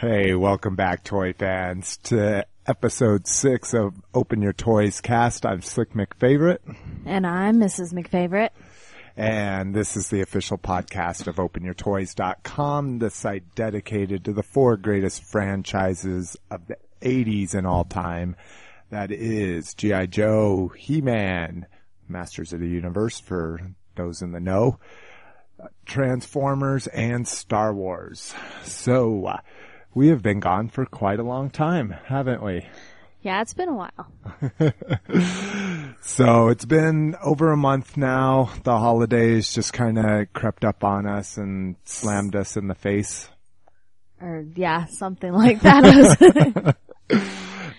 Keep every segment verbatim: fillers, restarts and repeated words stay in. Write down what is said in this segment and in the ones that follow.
Hey, welcome back, toy fans, to episode six of Open Your Toys Cast. I'm Slick McFavorite. And I'm Missus McFavorite. And this is the official podcast of Open Your Toys dot com, the site dedicated to the four greatest franchises of the eighties in all time. That is G I. Joe, He-Man, Masters of the Universe for those in the know, Transformers, and Star Wars. So, uh, we have been gone for quite a long time, haven't we? Yeah, it's been a while. So, it's been over a month now. The holidays just kind of crept up on us and slammed us in the face. Or, yeah, something like that.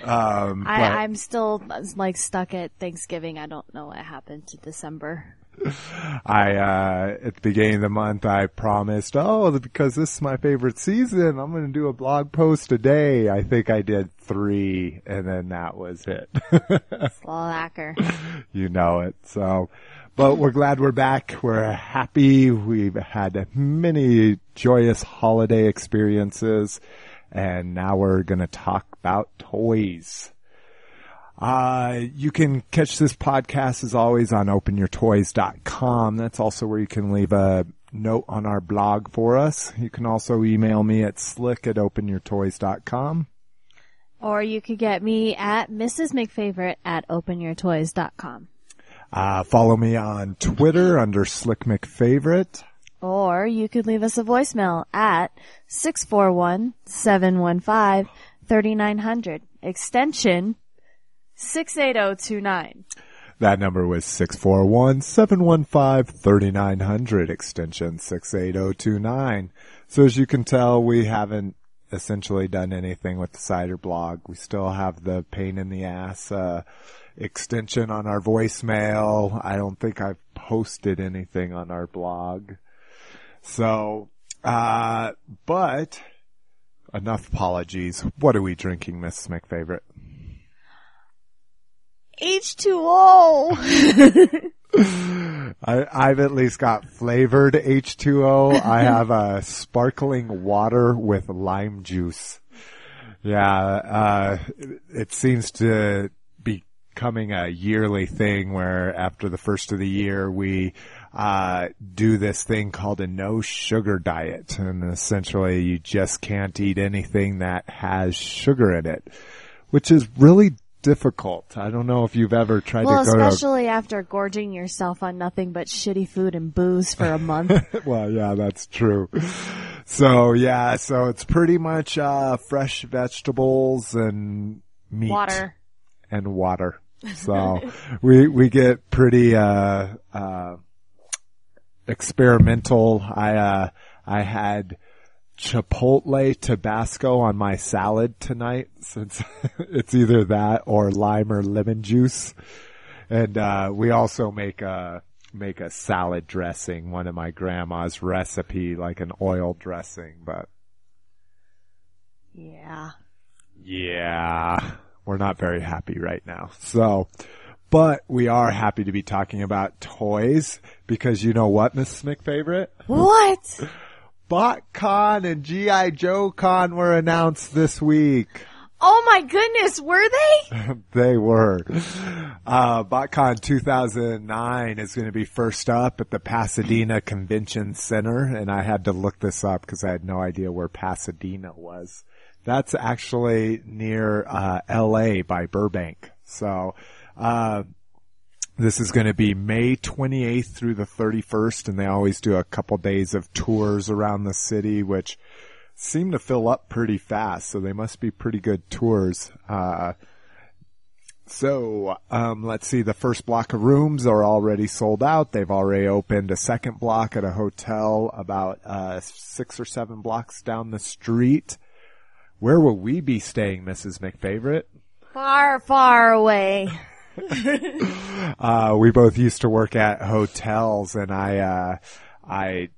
um, I, but... I'm still, like, stuck at Thanksgiving. I don't know what happened to December. I, uh, at the beginning of the month, I promised, oh, because this is my favorite season, I'm going to do a blog post a day. I think I did three, and then that was it. Slacker. You know it. So, but we're glad we're back. We're happy. We've had many joyous holiday experiences, and now we're going to talk about toys. Uh, you can catch this podcast as always on open your toys dot com. That's also where you can leave a note on our blog for us. You can also email me at slick at open your toys dot com. Or you could get me at Missus McFavorite at open your toys dot com. Uh, follow me on Twitter under Slick McFavorite. Or you could leave us a voicemail at six four one, seven one five, three nine zero zero, extension six eight zero two nine. That number was six four one, seven one five, three nine zero zero, extension six eight zero two nine. So as you can tell, we haven't essentially done anything with the site or blog. We still have the pain in the ass uh, extension on our voicemail. I don't think I've posted anything on our blog. So, uh, but enough apologies. What are we drinking, Missus McFavorite? H two O. I, I've at least got flavored H two O. I have a sparkling water with lime juice. Yeah, uh, it seems to be becoming a yearly thing where after the first of the year we uh do this thing called a no sugar diet. And essentially you just can't eat anything that has sugar in it, which is really difficult. I don't know if you've ever tried well, to go Well, especially to... after gorging yourself on nothing but shitty food and booze for a month. Well, yeah, that's true. So, yeah, so it's pretty much uh fresh vegetables and meat. Water. And water. So, we we get pretty uh uh experimental. I uh I had Chipotle Tabasco on my salad tonight, since it's either that or lime or lemon juice. And uh we also make a make a salad dressing, one of my grandma's recipe, like an oil dressing, but yeah. Yeah. We're not very happy right now. So, but we are happy to be talking about toys because you know what, Missus McFavorite? What? BotCon and G I. Joe Con were announced this week. Oh my goodness, were they? They were. Uh, BotCon two thousand nine is going to be first up at the Pasadena Convention Center, and I had to look this up because I had no idea where Pasadena was. That's actually near uh L A by Burbank. So, uh this is going to be May twenty-eighth through the thirty-first, and they always do a couple days of tours around the city, which seem to fill up pretty fast, so they must be pretty good tours. Uh, so, um, let's see, the first block of rooms are already sold out. They've already opened a second block at a hotel about, uh, six or seven blocks down the street. Where will we be staying, Missus McFavorite? Far, far away. uh, we both used to work at hotels and I, uh, I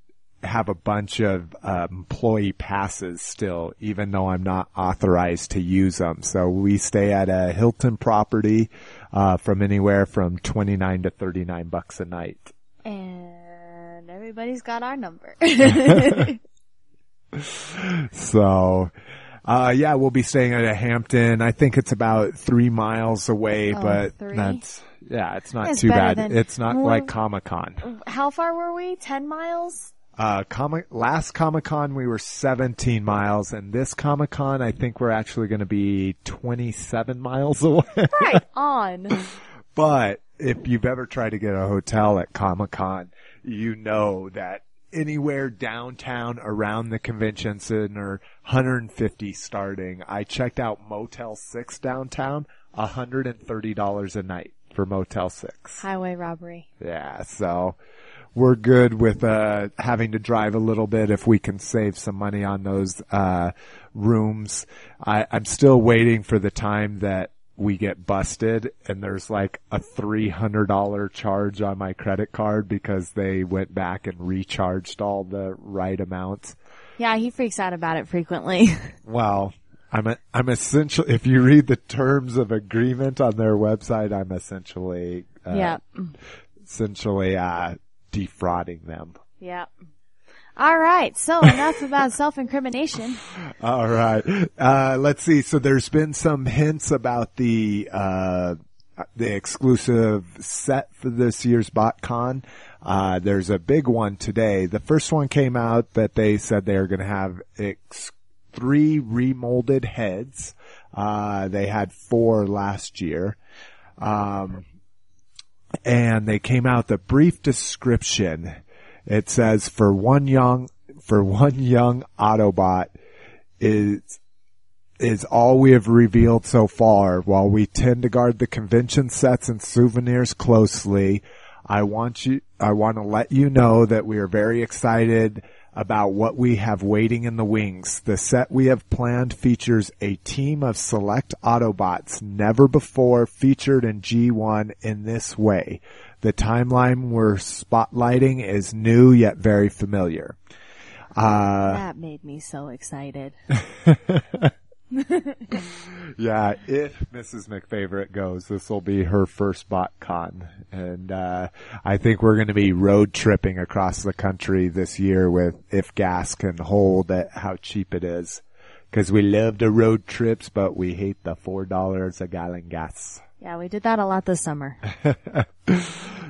have a bunch of, uh, employee passes still, even though I'm not authorized to use them. So we stay at a Hilton property, uh, from anywhere from twenty-nine to thirty-nine bucks a night. And everybody's got our number. So, Uh, yeah, we'll be staying at a Hampton. I think it's about three miles away, oh, but three? that's, yeah, it's not it's too bad. Than, it's not well, like Comic-Con. How far were we? ten miles? Uh, comic, last Comic-Con we were seventeen miles, and this Comic-Con I think we're actually going to be twenty-seven miles away. Right on. But if you've ever tried to get a hotel at Comic-Con, you know that anywhere downtown around the convention center, one hundred fifty starting. I checked out Motel six downtown, one hundred thirty dollars a night for Motel six. Highway robbery. Yeah, so we're good with uh having to drive a little bit if we can save some money on those uh rooms. I, I'm still waiting for the time that we get busted and there's like a three hundred dollars charge on my credit card because they went back and recharged all the right amounts. Yeah, he freaks out about it frequently. Well, I'm a, I'm essential. If you read the terms of agreement on their website, I'm essentially, uh, yeah. essentially, uh, defrauding them. Yeah. All right, so enough about self-incrimination. All right, uh, let's see. So there's been some hints about the uh the exclusive set for this year's BotCon. Uh, there's a big one today. The first one came out that they said they are going to have ex- three remolded heads. Uh, they had four last year. Um, and they came out the brief description. It says for one young, for one young Autobot is, is all we have revealed so far. While we tend to guard the convention sets and souvenirs closely, I want you, I want to let you know that we are very excited about what we have waiting in the wings. The set we have planned features a team of select Autobots never before featured in G one in this way. The timeline we're spotlighting is new yet very familiar. Uh, that made me so excited. Yeah, if Missus McFavorite goes, this will be her first BotCon. And uh I think we're going to be road tripping across the country this year with if gas can hold at how cheap it is. Because we love the road trips, but we hate the four dollars a gallon gas. Yeah, we did that a lot this summer.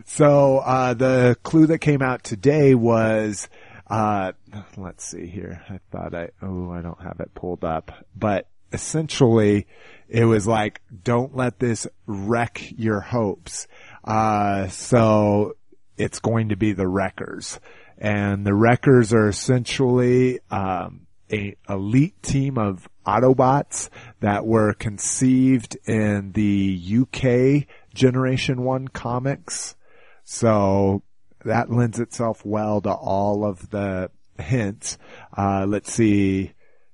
So, uh, the clue that came out today was, uh, let's see here. I thought I, oh, I don't have it pulled up, but essentially it was like, don't let this wreck your hopes. Uh, so it's going to be the Wreckers, and the Wreckers are essentially, um, a elite team of Autobots that were conceived in the U K Generation One comics. So that lends itself well to all of the hints. Uh, let's see.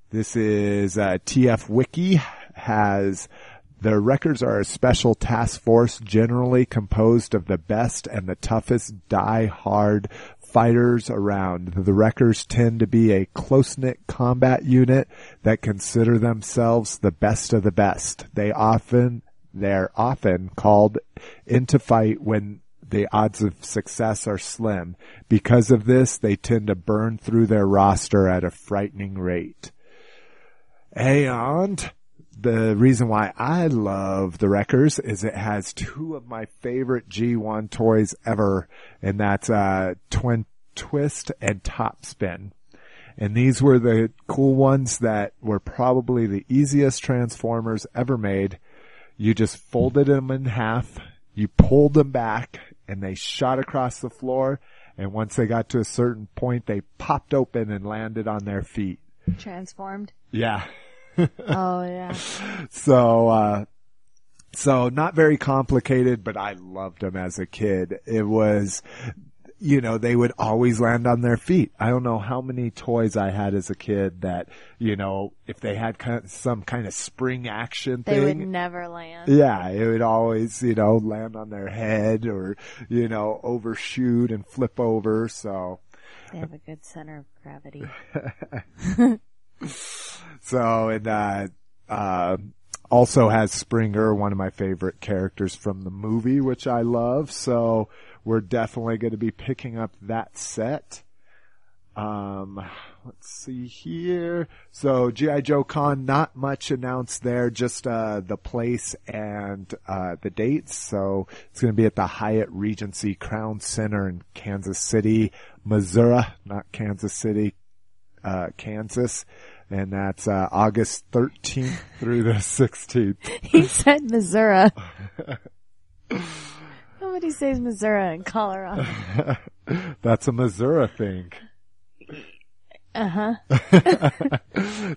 This is, uh, T F Wiki has, the Wreckers are a special task force generally composed of the best and the toughest die-hard fighters around. The Wreckers tend to be a close-knit combat unit that consider themselves the best of the best. They often, they're often called into fight when the odds of success are slim. Because of this, they tend to burn through their roster at a frightening rate. And the reason why I love the Wreckers is it has two of my favorite G one toys ever, and that's uh Twin Twist and Top Spin. And these were the cool ones that were probably the easiest Transformers ever made. You just folded them in half, you pulled them back, and they shot across the floor, and once they got to a certain point, they popped open and landed on their feet. Transformed? Yeah. Oh yeah. So, uh, so not very complicated, but I loved them as a kid. It was, you know, they would always land on their feet. I don't know how many toys I had as a kid that, you know, if they had kind of some kind of spring action thing, they would never land. Yeah. It would always, you know, land on their head or, you know, overshoot and flip over. So they have a good center of gravity. So, and, uh, uh, also has Springer, one of my favorite characters from the movie, which I love. So we're definitely going to be picking up that set. Um, Let's see here. So G I. Joe Con, not much announced there, just uh the place and uh the dates. So it's going to be at the Hyatt Regency Crown Center in Kansas City, Missouri, not Kansas City, uh Kansas. And that's uh August thirteenth through the sixteenth. He said Missouri. Nobody says Missouri in Colorado. That's a Missouri thing. Uh-huh.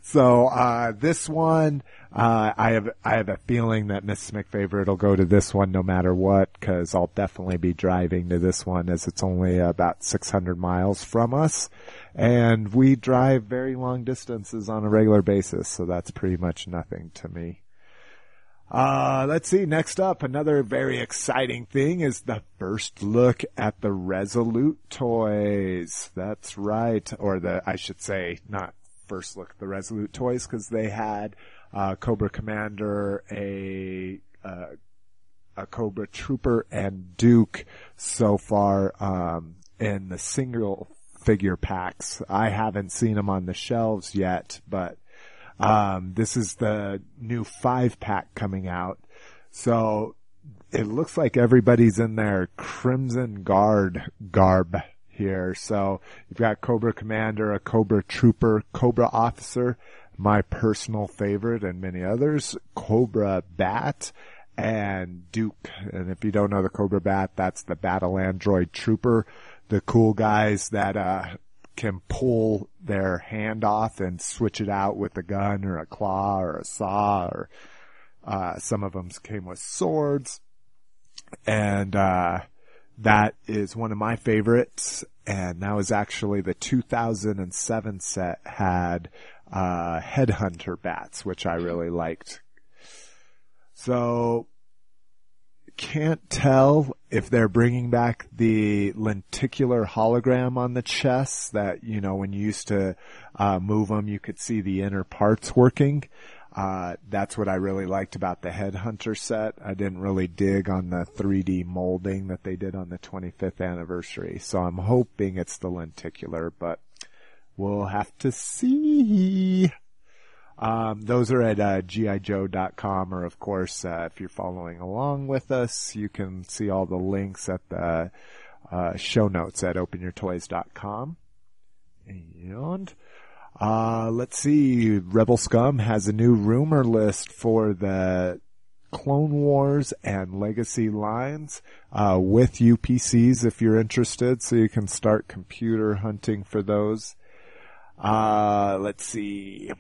So, uh, this one, uh, I have, I have a feeling that Missus McFavorite will go to this one no matter what, cause I'll definitely be driving to this one as it's only about six hundred miles from us. And we drive very long distances on a regular basis, so that's pretty much nothing to me. Uh, let's see. Next up, another very exciting thing is the first look at the Resolute toys. That's right. Or the, I should say, not first look at the Resolute toys, because they had, uh, Cobra Commander, a, uh, a Cobra Trooper, and Duke so far, um, in the single figure packs. I haven't seen them on the shelves yet, but Um, this is the new five pack coming out. So it looks like everybody's in their Crimson Guard garb here. So you've got Cobra Commander, a Cobra Trooper, Cobra Officer, my personal favorite and many others, Cobra Bat, and Duke. And if you don't know the Cobra Bat, that's the battle android trooper, the cool guys that, uh, can pull their hand off and switch it out with a gun or a claw or a saw, or uh some of them came with swords, and uh that is one of my favorites. And that was actually the two thousand seven set had uh headhunter bats, which I really liked. So can't tell if they're bringing back the lenticular hologram on the chest that, you know, when you used to uh move them, you could see the inner parts working. Uh That's what I really liked about the Headhunter set. I didn't really dig on the three D molding that they did on the twenty-fifth anniversary. So I'm hoping it's the lenticular, but we'll have to see. Um, those are at uh, G I Joe dot com, or of course, uh, if you're following along with us, you can see all the links at the uh, show notes at Open Your Toys dot com. And uh, let's see, Rebel Scum has a new rumor list for the Clone Wars and Legacy lines uh, with U P Cs if you're interested, so you can start computer hunting for those. Uh, let's see.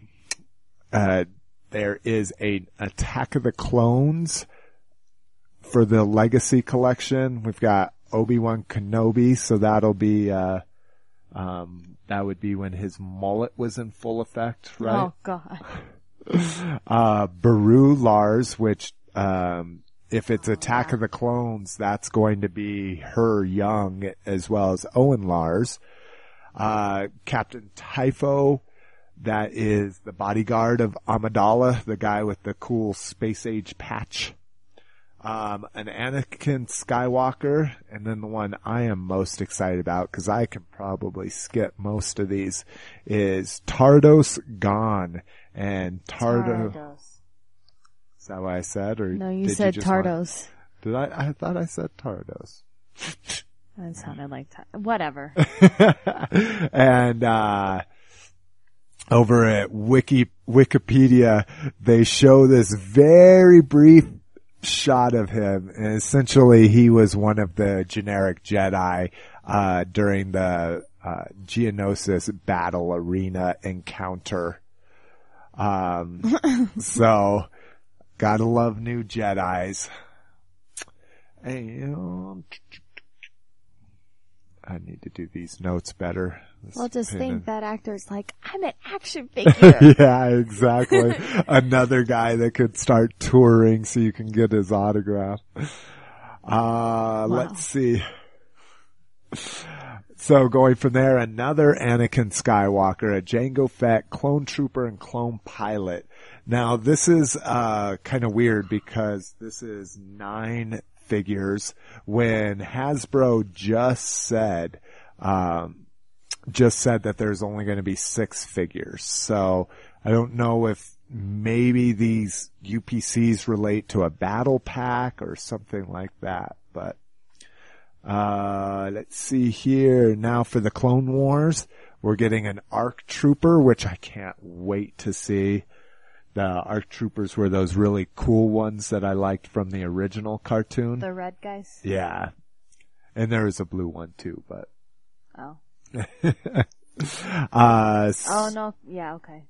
Uh, there is a Attack of the Clones for the Legacy collection. We've got Obi-Wan Kenobi, so that'll be, uh, um, that would be when his mullet was in full effect, right? Oh, God. uh, Baru Lars, which, um, if it's Attack of the Clones, that's going to be her young, as well as Owen Lars. Uh, Captain Typho. That is the bodyguard of Amidala, the guy with the cool space-age patch. Um, an Anakin Skywalker, and then the one I am most excited about, because I can probably skip most of these, is Tardos Gon. And Tardo... Tardos. Is that what I said? Or no, you did said you Tardos. Want... Did I? I thought I said Tardos. That sounded like... Tar- Whatever. And, uh... over at Wiki, Wikipedia, they show this very brief shot of him. And essentially, he was one of the generic Jedi, uh, during the, uh, Geonosis Battle Arena encounter. Um, so, gotta love new Jedis. And I need to do these notes better. This well, just think in. That actor's like, I'm an action figure. Yeah, exactly. Another guy that could start touring so you can get his autograph. Uh, wow. Let's see. So going from there, another Anakin Skywalker, a Jango Fett, Clone Trooper, and Clone Pilot. Now, this is uh kind of weird because this is nine figures when Hasbro just said um just said that there's only going to be six figures. So I don't know if maybe these U P Cs relate to a battle pack or something like that, but uh let's see here. Now for the Clone Wars, we're getting an Arc Trooper, which I can't wait to see. The Arc Troopers were those really cool ones that I liked from the original cartoon. The red guys? Yeah. And there is a blue one too, but... Oh. uh, oh, no. Yeah, okay.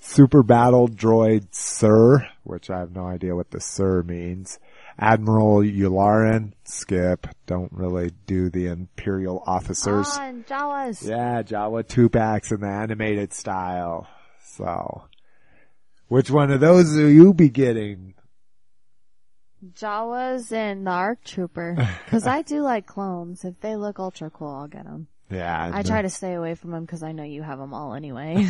Super Battle Droid Sir, which I have no idea what the Sir means. Admiral Yularen. Skip. Don't really do the Imperial officers. Oh, and Jawas. Yeah, Jawa two-packs in the animated style. So, which one of those will you be getting? Jawas and the Arc Trooper. Because I do like clones. If they look ultra cool, I'll get them. Yeah. I try to stay away from them because I know you have them all anyway.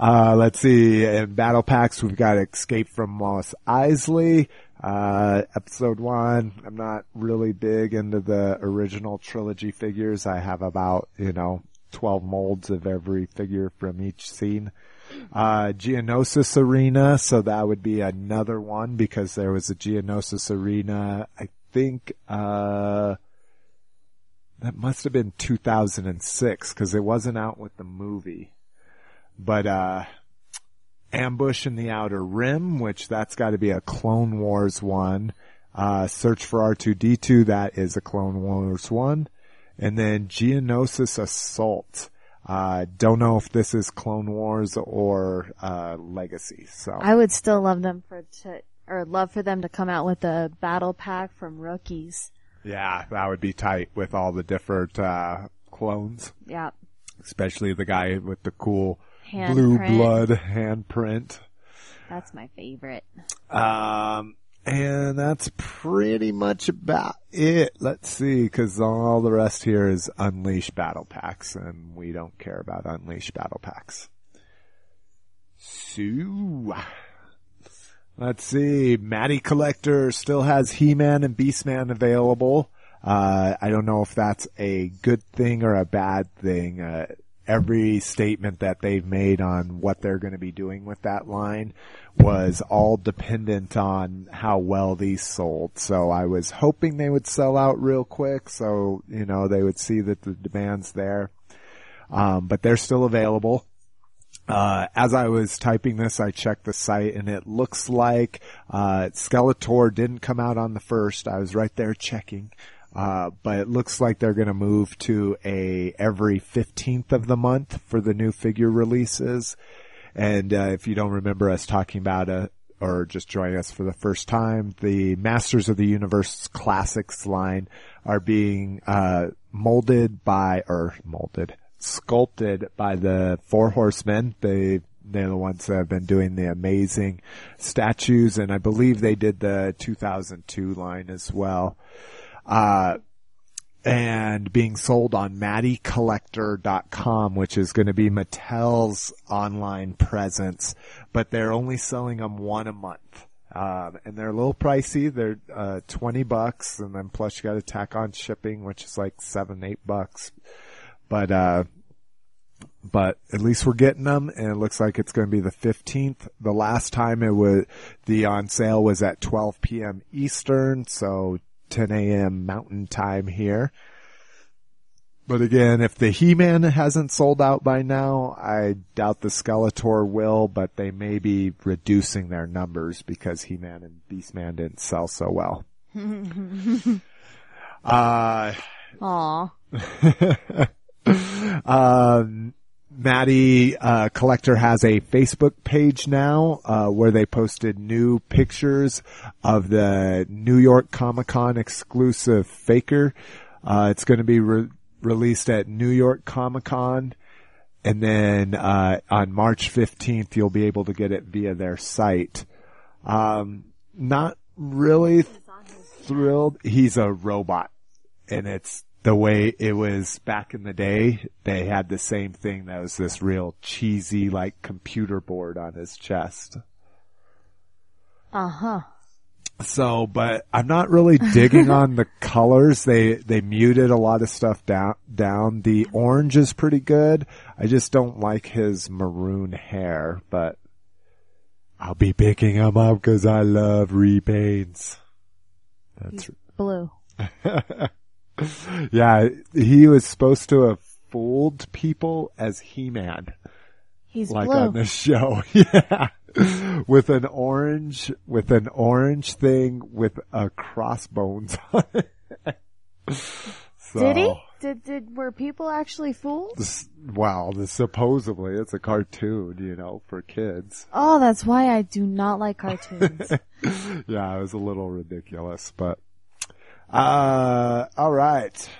uh, let's see. In Battle Packs, we've got Escape from Mos Eisley. Uh, episode one. I'm not really big into the original trilogy figures. I have about, you know, twelve molds of every figure from each scene. Uh, Geonosis Arena. So that would be another one because there was a Geonosis Arena. I think, uh, that must have been two thousand six because it wasn't out with the movie. But, uh, Ambush in the Outer Rim, which that's got to be a Clone Wars one. Uh, Search for R two D two. That is a Clone Wars one. And then Geonosis Assault. Uh, don't know if this is Clone Wars or, uh, Legacy, so. I would still love them for, to, or love for them to come out with a battle pack from Rookies. Yeah, that would be tight with all the different, uh, clones. Yeah. Especially the guy with the cool hand blue print. blood handprint. That's my favorite. Um, And that's pretty much about it. Let's see, because all the rest here is Unleash Battle Packs, and we don't care about Unleash Battle Packs. So, let's see. Matty Collector still has He-Man and Beastman available. Uh, I don't know if that's a good thing or a bad thing. Uh, every statement that they've made on what they're going to be doing with that line was all dependent on how well these sold. So I was hoping they would sell out real quick. So, you know, they would see that the demand's there. Um, but they're still available. Uh, as I was typing this, I checked the site and it looks like, uh, Skeletor didn't come out on the first. I was right there checking. Uh, but it looks like they're going to move to a every fifteenth of the month for the new figure releases. And uh, if you don't remember us talking about it or just joining us for the first time, the Masters of the Universe Classics line are being uh molded by or molded, sculpted by the Four Horsemen. They they're the ones that have been doing the amazing statues, and I believe they did the two thousand two line as well. Uh, and being sold on Matty Collector dot com, which is going to be Mattel's online presence, but they're only selling them one a month. Um, and they're a little pricey. They're, uh, twenty bucks, and then plus you got to tack on shipping, which is like seven, eight bucks. But, uh, but at least we're getting them, and it looks like it's going to be the fifteenth. The last time it was, the on sale was at twelve p.m. Eastern, so ten a.m. Mountain Time here. But again, if the He-Man hasn't sold out by now, I doubt the Skeletor will, but they may be reducing their numbers because He-Man and Beastman didn't sell so well. uh, Aww. um, Matty uh, Collector has a Facebook page now uh where they posted new pictures of the New York Comic-Con exclusive Faker. Uh It's going to be re- released at New York Comic-Con. And then uh on March fifteenth, you'll be able to get it via their site. Um Not really thrilled. He's a robot. And it's the way it was back in the day. They had the same thing that was this real cheesy, like, computer board on his chest. Uh-huh. So, but I'm not really digging on the colors. They, they muted a lot of stuff down, down. The orange is pretty good. I just don't like his maroon hair, but I'll be picking him up because I love repaints. That's blue. Yeah, he was supposed to have fooled people as He-Man. He's like blue. On this show. Yeah. With an orange, with an orange thing with a crossbones on it. So, did he? Did, did, were people actually fooled? Well, this, supposedly it's a cartoon, you know, for kids. Oh, that's why I do not like cartoons. Yeah, it was a little ridiculous, but, uh, all right.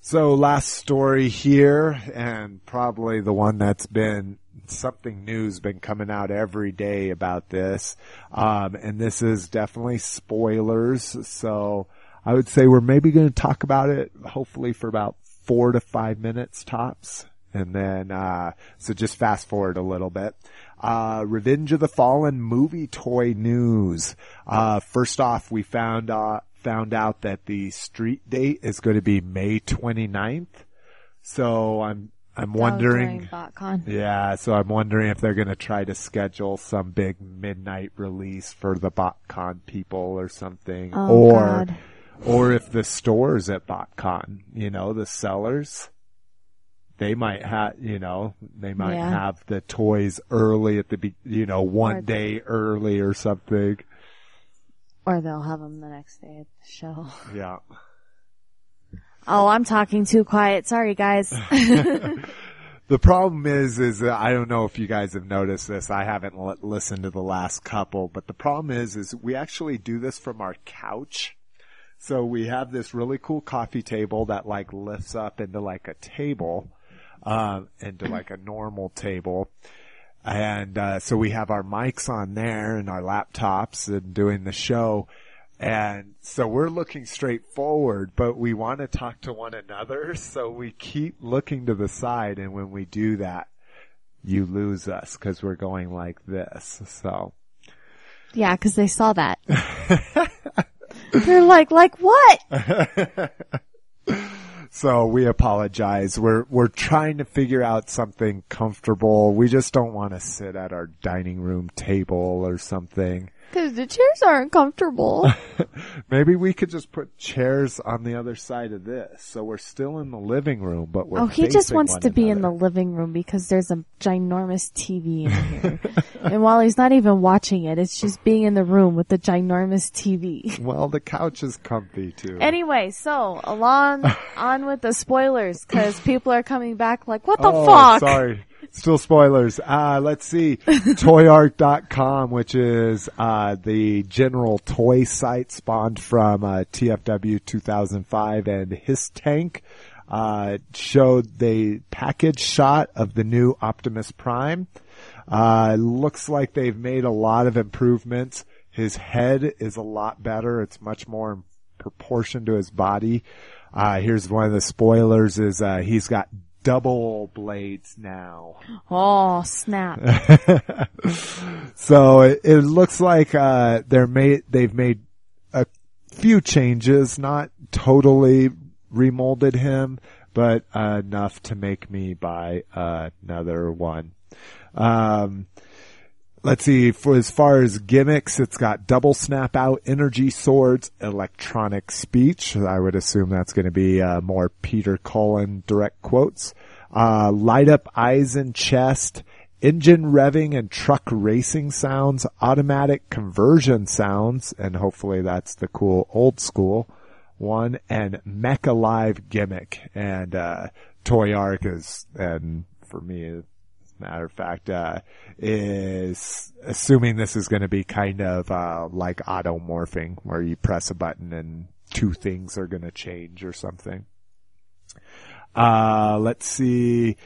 So last story here, and probably the one that's been something new's been coming out every day about this. Um, and this is definitely spoilers. So I would say we're maybe going to talk about it hopefully for about four to five minutes tops. And then, uh, so just fast forward a little bit. Uh, Revenge of the Fallen movie toy news. Uh, first off, we found, uh, found out that the street date is going to be May twenty-ninth. So I'm, I'm wondering, oh, BotCon. Yeah, so I'm wondering if they're going to try to schedule some big midnight release for the BotCon people or something, oh, or, God. or if the stores at BotCon, you know, the sellers, they might have, you know, they might yeah. have the toys early at the, be- you know, one or day early or something. Or they'll have them the next day at the show. Yeah. Oh, I'm talking too quiet. Sorry, guys. The problem is, is uh, I don't know if you guys have noticed this. I haven't l- listened to the last couple, but the problem is, is we actually do this from our couch. So we have this really cool coffee table that like lifts up into like a table, um, into like a normal table. And, uh, so we have our mics on there and our laptops and doing the show. And so we're looking straight forward, but we want to talk to one another, so we keep looking to the side, and when we do that, you lose us, because we're going like this, so. Yeah, because they saw that. They're like, like what? So we apologize. We're, we're trying to figure out something comfortable. We just don't want to sit at our dining room table or something. Because the chairs aren't comfortable. Maybe we could just put chairs on the other side of this. So we're still in the living room, but we're Oh, he just wants to be another. in the living room because there's a ginormous T V in here. And while he's not even watching it, it's just being in the room with the ginormous T V. Well, the couch is comfy too. Anyway, so along on with the spoilers because people are coming back like, what the oh, fuck? Sorry. Still spoilers. Uh, let's see. toy arc dot com, which is, uh, the general toy site spawned from, uh, T F W two thousand five and His Tank, uh, showed the package shot of the new Optimus Prime. Uh, looks like they've made a lot of improvements. His head is a lot better. It's much more in proportion to his body. Uh, here's one of the spoilers is, uh, he's got double blades now. Oh, snap. So it, it looks like, uh, they're made, they've made a few changes, not totally remolded him, but uh, enough to make me buy uh, another one. Um, let's see, for as far as gimmicks, it's got double snap out, energy swords, electronic speech. I would assume that's going to be uh, more Peter Cullen direct quotes. Uh, light up eyes and chest, engine revving and truck racing sounds, automatic conversion sounds, and hopefully that's the cool old school one, and Mech Alive gimmick. And uh, Toy Arc is, and for me, matter of fact, uh, is assuming this is going to be kind of, uh, like auto-morphing where you press a button and two things are going to change or something. Uh, let's see.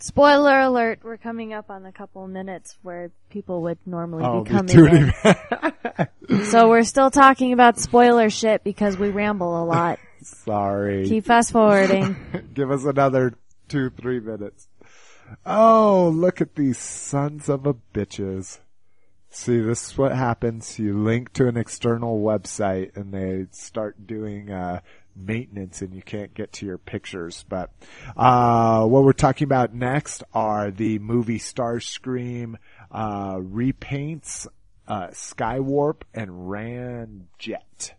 Spoiler alert, we're coming up on a couple minutes where people would normally oh, be coming in. So we're still talking about spoiler shit because we ramble a lot. Sorry. Keep fast forwarding. Give us another two, three minutes. Oh, look at these sons of a bitches. See, this is what happens. You link to an external website and they start doing uh maintenance and you can't get to your pictures. But uh what we're talking about next are the movie Starscream uh repaints, uh Skywarp, and Ramjet.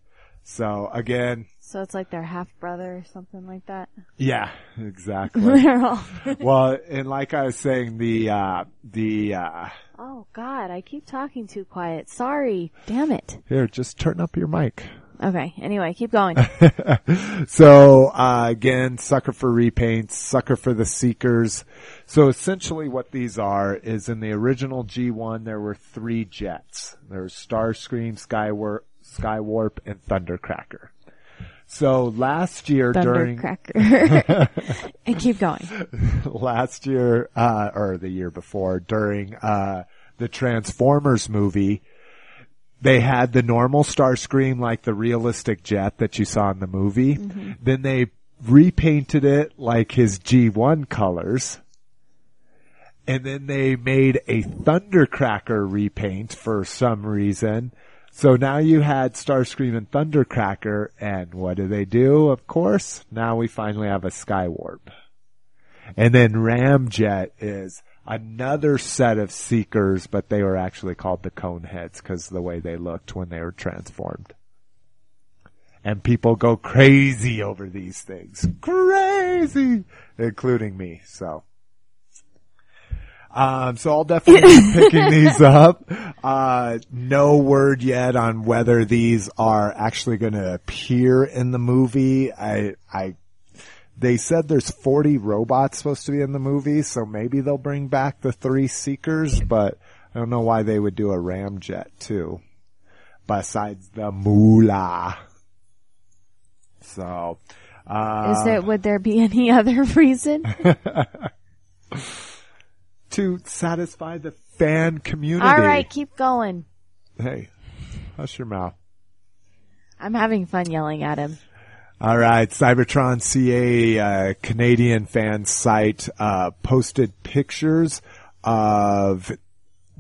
So again, so it's like their half-brother or something like that? Yeah, exactly. They're all... Well, and like I was saying, the, uh, the, uh... Oh, God, I keep talking too quiet. Sorry. Damn it. Here, just turn up your mic. Okay. Anyway, keep going. So, uh, again, sucker for repaints, sucker for the Seekers. So essentially what these are is in the original G one, there were three jets. There was Starscream, Skywarp, Skywarp, and Thundercracker. So last year during... Thundercracker. And keep going. Last year, uh, or the year before, during uh the Transformers movie, they had the normal Starscream, like the realistic jet that you saw in the movie. Mm-hmm. Then they repainted it like his G one colors. And then they made a Thundercracker repaint for some reason. So now you had Starscream and Thundercracker, and what do they do? Of course, now we finally have a Skywarp. And then Ramjet is another set of Seekers, but they were actually called the Coneheads because of the way they looked when they were transformed. And people go crazy over these things. Crazy! Including me, so... Um, so I'll definitely be picking these up. Uh, no word yet on whether these are actually going to appear in the movie. I, I, they said there's forty robots supposed to be in the movie, so maybe they'll bring back the three Seekers, but I don't know why they would do a Ramjet too. Besides the moolah. So, uh. Is it, would there be any other reason? To satisfy the fan community. All right, keep going. Hey, hush your mouth. I'm having fun yelling at him. All right, Cybertron C A, uh, Canadian fan site, uh, posted pictures of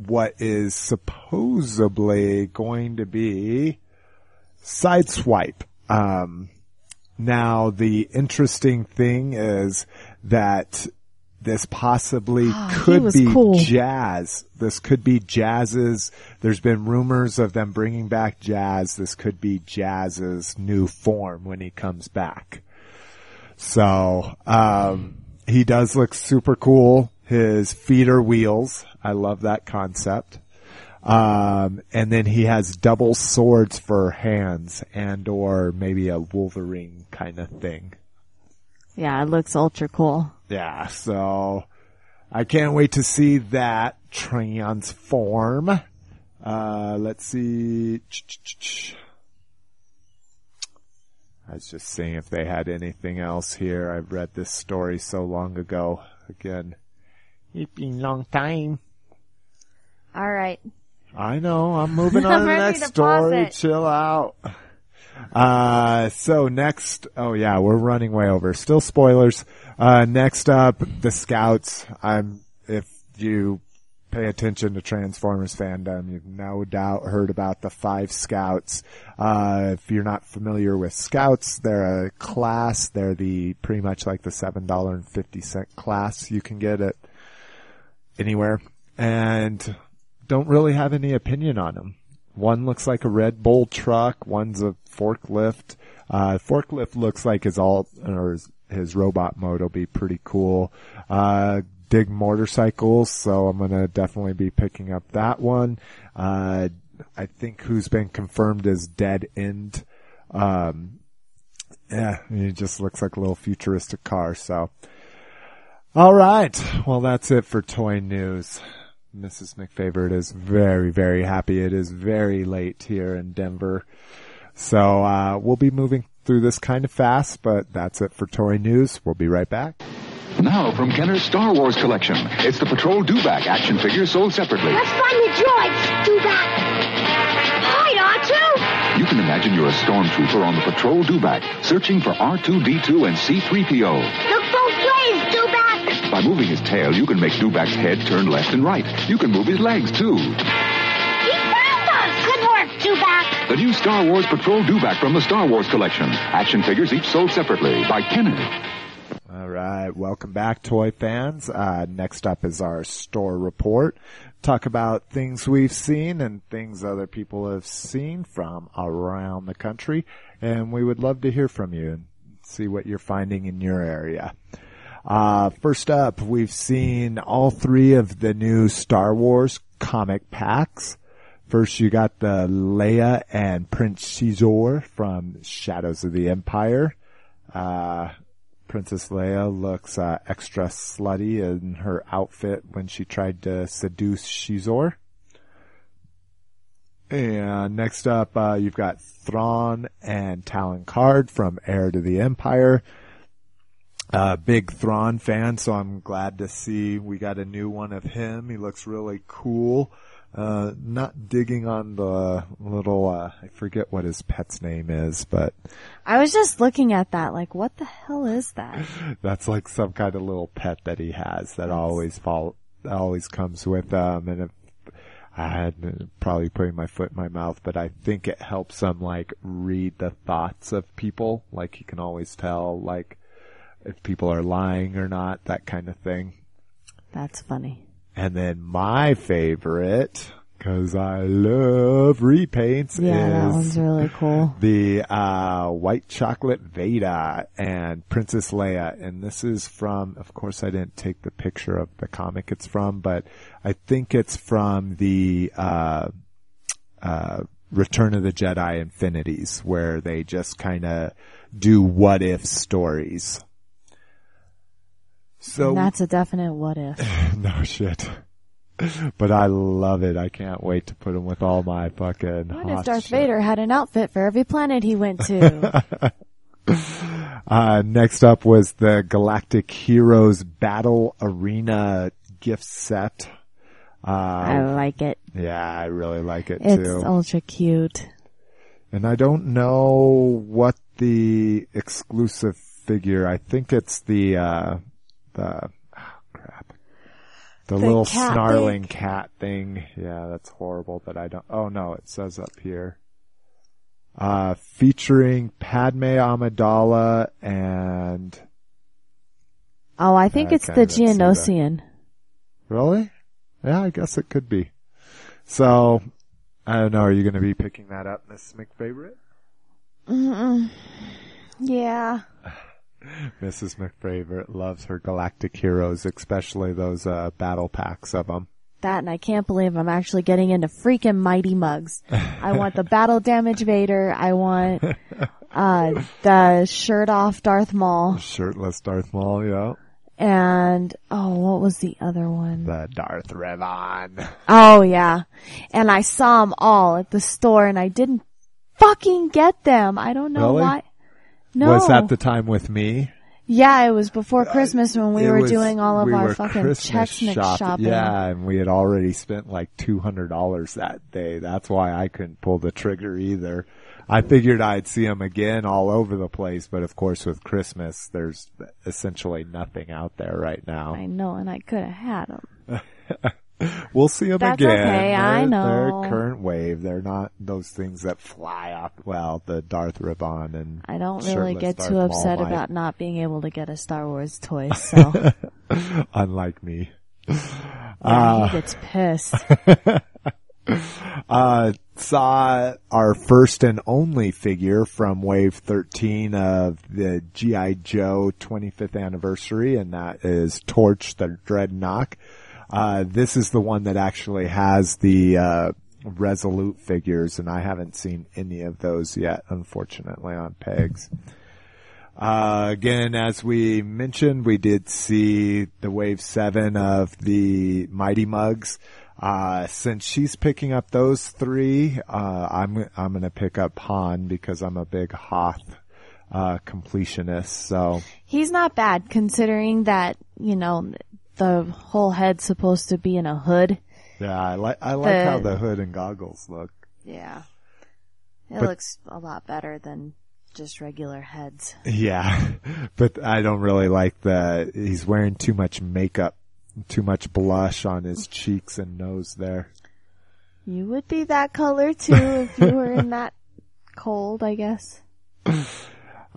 what is supposedly going to be Sideswipe. Um, now the interesting thing is that This possibly oh, could be cool. Jazz. This could be Jazz's. There's been rumors of them bringing back Jazz. This could be Jazz's new form when he comes back. So, um, he does look super cool. His feet are wheels. I love that concept. Um, and then he has double swords for hands and or maybe a Wolverine kind of thing. Yeah, it looks ultra cool. Yeah, so I can't wait to see that transform. Uh, let's see. I was just seeing if they had anything else here. I've read this story so long ago. Again, it's been a long time. All right. I know. I'm moving on to the next story. Chill out. Uh, so next, oh yeah, we're running way over. Still spoilers. Uh, next up, the Scouts. I'm, if you pay attention to Transformers fandom, you've no doubt heard about the five Scouts. Uh, if you're not familiar with Scouts, they're a class. They're the, pretty much like the seven dollars and fifty cents class you can get at anywhere. And don't really have any opinion on them. One looks like a Red Bull truck. One's a forklift. Uh, forklift looks like his alt, or his, his robot mode will be pretty cool. Uh, dig motorcycles. So I'm going to definitely be picking up that one. Uh, I think who's been confirmed as Dead End. Um, yeah, it just looks like a little futuristic car. So, all right. Well, that's it for toy news. Missus McFavorite is very, very happy. It is very late here in Denver. So uh we'll be moving through this kind of fast, but that's it for toy news. We'll be right back. Now from Kenner's Star Wars collection, it's the Patrol Dewback action figure sold separately. Let's find the droids, Dewback. Hi, R two! You can imagine you're a stormtrooper on the Patrol Dewback, searching for R two D two and C three P O. Look both ways, Dewback! By moving his tail, you can make Dewback's head turn left and right. You can move his legs, too. He Dubak. The new Star Wars Patrol Dubak from the Star Wars collection. Action figures each sold separately by Kennedy. All right. Welcome back, toy fans. Uh, next up is our store report. Talk about things we've seen and things other people have seen from around the country. And we would love to hear from you and see what you're finding in your area. Uh, first up, we've seen all three of the new Star Wars comic packs. First, you got the Leia and Prince Xizor from Shadows of the Empire. Uh, Princess Leia looks uh, extra slutty in her outfit when she tried to seduce Xizor. And next up, uh, you've got Thrawn and Talon Card from Heir to the Empire. Uh, big Thrawn fan, so I'm glad to see we got a new one of him. He looks really cool. Uh, not digging on the little, uh, I forget what his pet's name is, but. I was just looking at that, like, what the hell is that? That's like some kind of little pet that he has that yes. always fall, always comes with, um, and if, I had probably putting my foot in my mouth, but I think it helps him, like, read the thoughts of people. Like, he can always tell, like, if people are lying or not, that kind of thing. That's funny. And then my favorite, because I love repaints, yeah, is that one's really cool. The uh White Chocolate Vader and Princess Leia. And this is from, of course, I didn't take the picture of the comic it's from, but I think it's from the uh uh Return of the Jedi Infinities, where they just kind of do what-if stories. So, and that's a definite what if. No shit. But I love it. I can't wait to put him with all my fucking hot shit. What if Darth Vader had an outfit for every planet he went to? uh, next up was the Galactic Heroes Battle Arena gift set. Uh, I like it. Yeah, I really like it it's too. It's ultra cute. And I don't know what the exclusive figure, I think it's the, uh, The, oh crap. The, the little cat snarling thing. cat thing. Yeah, that's horrible, but I don't, oh no, it says up here. Uh, featuring Padme Amidala and... Oh, I think I it's the Geonosian. Really? Yeah, I guess it could be. So, I don't know, are you going to be picking that up, Miss McFavorite? Mm-mm. Yeah. Missus McFavorite loves her Galactic Heroes, especially those uh, battle packs of them. That, and I can't believe I'm actually getting into freaking Mighty Mugs. I want the Battle Damage Vader. I want uh the shirt-off Darth Maul. Shirtless Darth Maul, yeah. And, oh, what was the other one? The Darth Revan. Oh, yeah. And I saw them all at the store, and I didn't fucking get them. I don't know really? why. No. Was that the time with me? Yeah, it was before Christmas when we it were was, doing all of we our fucking Christmas check shop, shopping. Yeah, and we had already spent like two hundred dollars that day. That's why I couldn't pull the trigger either. I figured I'd see them again all over the place, but of course with Christmas, there's essentially nothing out there right now. I know, and I could have had them. We'll see them That's again. That's okay, they're, I know. They're current wave. They're not those things that fly off. Well, the Darth Revan and I don't really get Darth too Maul upset might. about not being able to get a Star Wars toy, so. Unlike me. Yeah, uh, he gets pissed. uh, saw our first and only figure from Wave thirteen of the G I. Joe twenty-fifth anniversary, and that is Torch the Dreadnought. Uh, this is the one that actually has the, uh, Resolute figures, and I haven't seen any of those yet, unfortunately, on pegs. Uh, again, as we mentioned, we did see the Wave seven of the Mighty Mugs. Uh, since she's picking up those three, uh, I'm, I'm gonna pick up Han because I'm a big Hoth, uh, completionist, so. He's not bad considering that, you know, the whole head's supposed to be in a hood. Yeah, I like I like the, how the hood and goggles look. Yeah. It but, looks a lot better than just regular heads. Yeah. But I don't really like the he's wearing too much makeup, too much blush on his cheeks and nose there. You would be that color too if you were in that cold, I guess.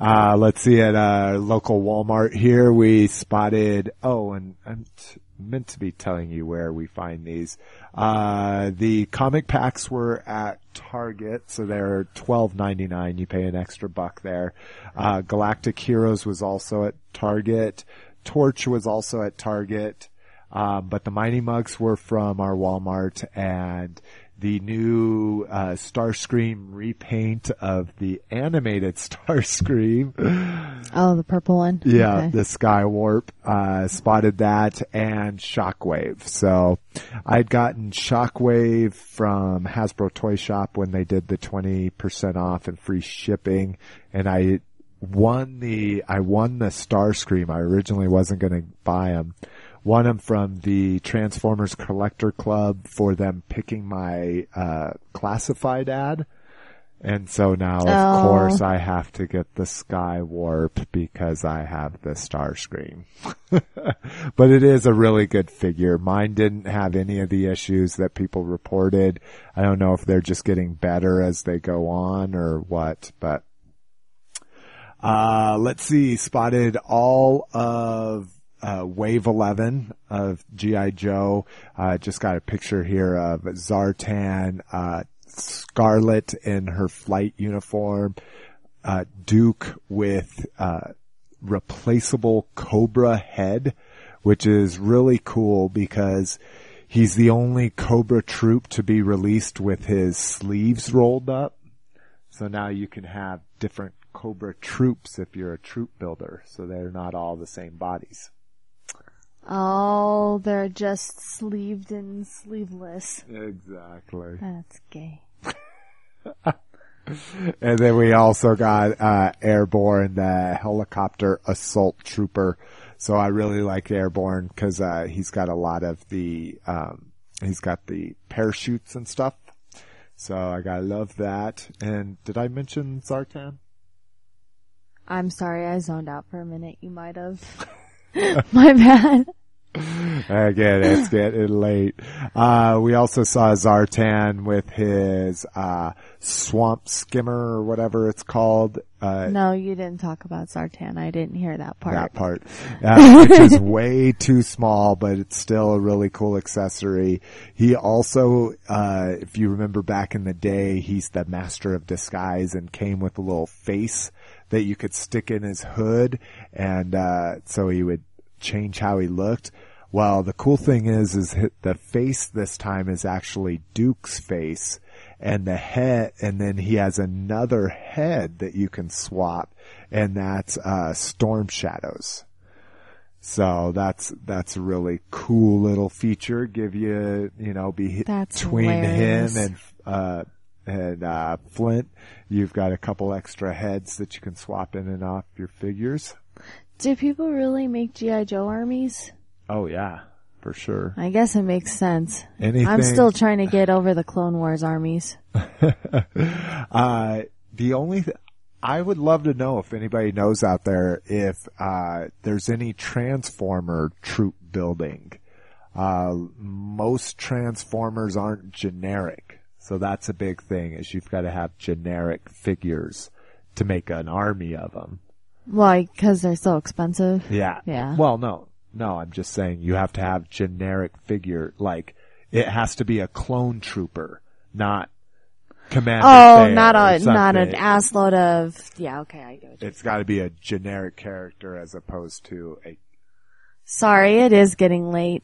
Uh, let's see, at a local Walmart here, we spotted, oh, and I'm t- meant to be telling you where we find these. Uh, the comic packs were at Target, so they're twelve ninety-nine. You pay an extra buck there. Uh, Galactic Heroes was also at Target. Torch was also at Target. Um, but the Mighty Mugs were from our Walmart, and the new uh, Starscream repaint of the animated Starscream. Oh, the purple one. Yeah, okay. The Skywarp. Uh, spotted that, and Shockwave. So I'd gotten Shockwave from Hasbro Toy Shop when they did the twenty percent off and free shipping, and I won the I won the Starscream. I originally wasn't going to buy them. Won them from the Transformers Collector Club for them picking my uh classified ad. And so now, of oh. course, I have to get the Skywarp because I have the Starscream. But it is a really good figure. Mine didn't have any of the issues that people reported. I don't know if they're just getting better as they go on or what, but... Uh, let's see. Spotted all of... Uh, Wave eleven of G I. Joe. Uh, just got a picture here of Zartan, uh, Scarlet in her flight uniform, uh, Duke with, uh, replaceable Cobra head, which is really cool because he's the only Cobra Troop to be released with his sleeves rolled up. So now you can have different Cobra Troops if you're a troop builder. So they're not all the same bodies. Oh, they're just sleeved and sleeveless. Exactly. That's gay. And then we also got uh Airborne, the helicopter assault trooper. So I really like Airborne because uh he's got a lot of the um he's got the parachutes and stuff. So I gotta love that. And did I mention Zartan? I'm sorry, I zoned out for a minute. You might have. My bad. Again, it's getting late. Uh, we also saw Zartan with his, uh, swamp skimmer or whatever it's called. Uh, no, you didn't talk about Zartan. I didn't hear that part. That part. Uh, which is way too small, but it's still a really cool accessory. He also, uh, if you remember back in the day, he's the master of disguise and came with a little face that you could stick in his hood, and uh so he would change how he looked. Well, the cool thing is, is the face this time is actually Duke's face, and the head, and then he has another head that you can swap, and that's uh Storm Shadows. So that's that's a really cool little feature. Give you, you know, be that's between hilarious. him and uh And, uh, Flint, you've got a couple extra heads that you can swap in and off your figures. Do people really make G I. Joe armies? Oh yeah, for sure. I guess it makes sense. Anything... I'm still trying to get over the Clone Wars armies. uh, the only th- I would love to know if anybody knows out there if, uh, there's any Transformer troop building. Uh, most Transformers aren't generic. So that's a big thing, is you've got to have generic figures to make an army of them. Why? Because they're so expensive? Yeah. Yeah. Well, no. No, I'm just saying you have to have generic figure. Like, it has to be a clone trooper, not Commander Oh, Fair not a not an assload of... Yeah, okay, I get what you're It's got to be a generic character as opposed to a... Sorry, it is getting late.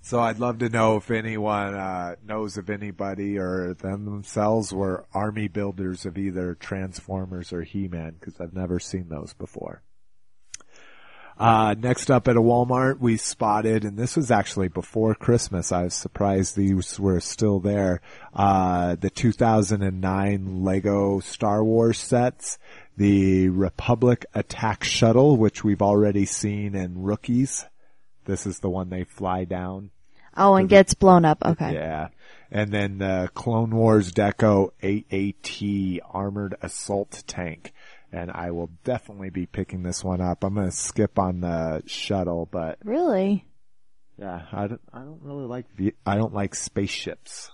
So I'd love to know if anyone uh knows of anybody or them themselves were army builders of either Transformers or He-Man, because I've never seen those before. Uh next up at a Walmart, we spotted, and this was actually before Christmas. I was surprised these were still there. Uh the two thousand nine Lego Star Wars sets, the Republic Attack Shuttle, which we've already seen in Rookies. This is the one they fly down. Oh, and the, gets blown up. Okay. Yeah. And then the Clone Wars Deco A A T Armored Assault Tank. And I will definitely be picking this one up. I'm going to skip on the shuttle, but. Really? Yeah, I don't, I don't really like, I don't like spaceships.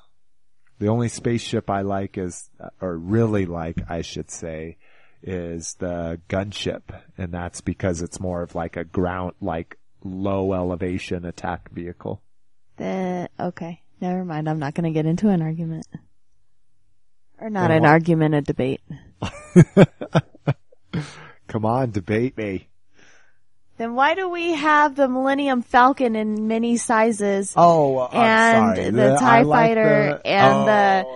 The only spaceship I like is, or really like, I should say, is the gunship. And that's because it's more of like a ground, like low elevation attack vehicle. The, okay. Never mind. I'm not going to get into an argument. Or not an argument, a debate. Come on, debate me. Then why do we have the Millennium Falcon in many sizes? Oh, I'm and sorry. the, the TIE like Fighter the, and oh, the that's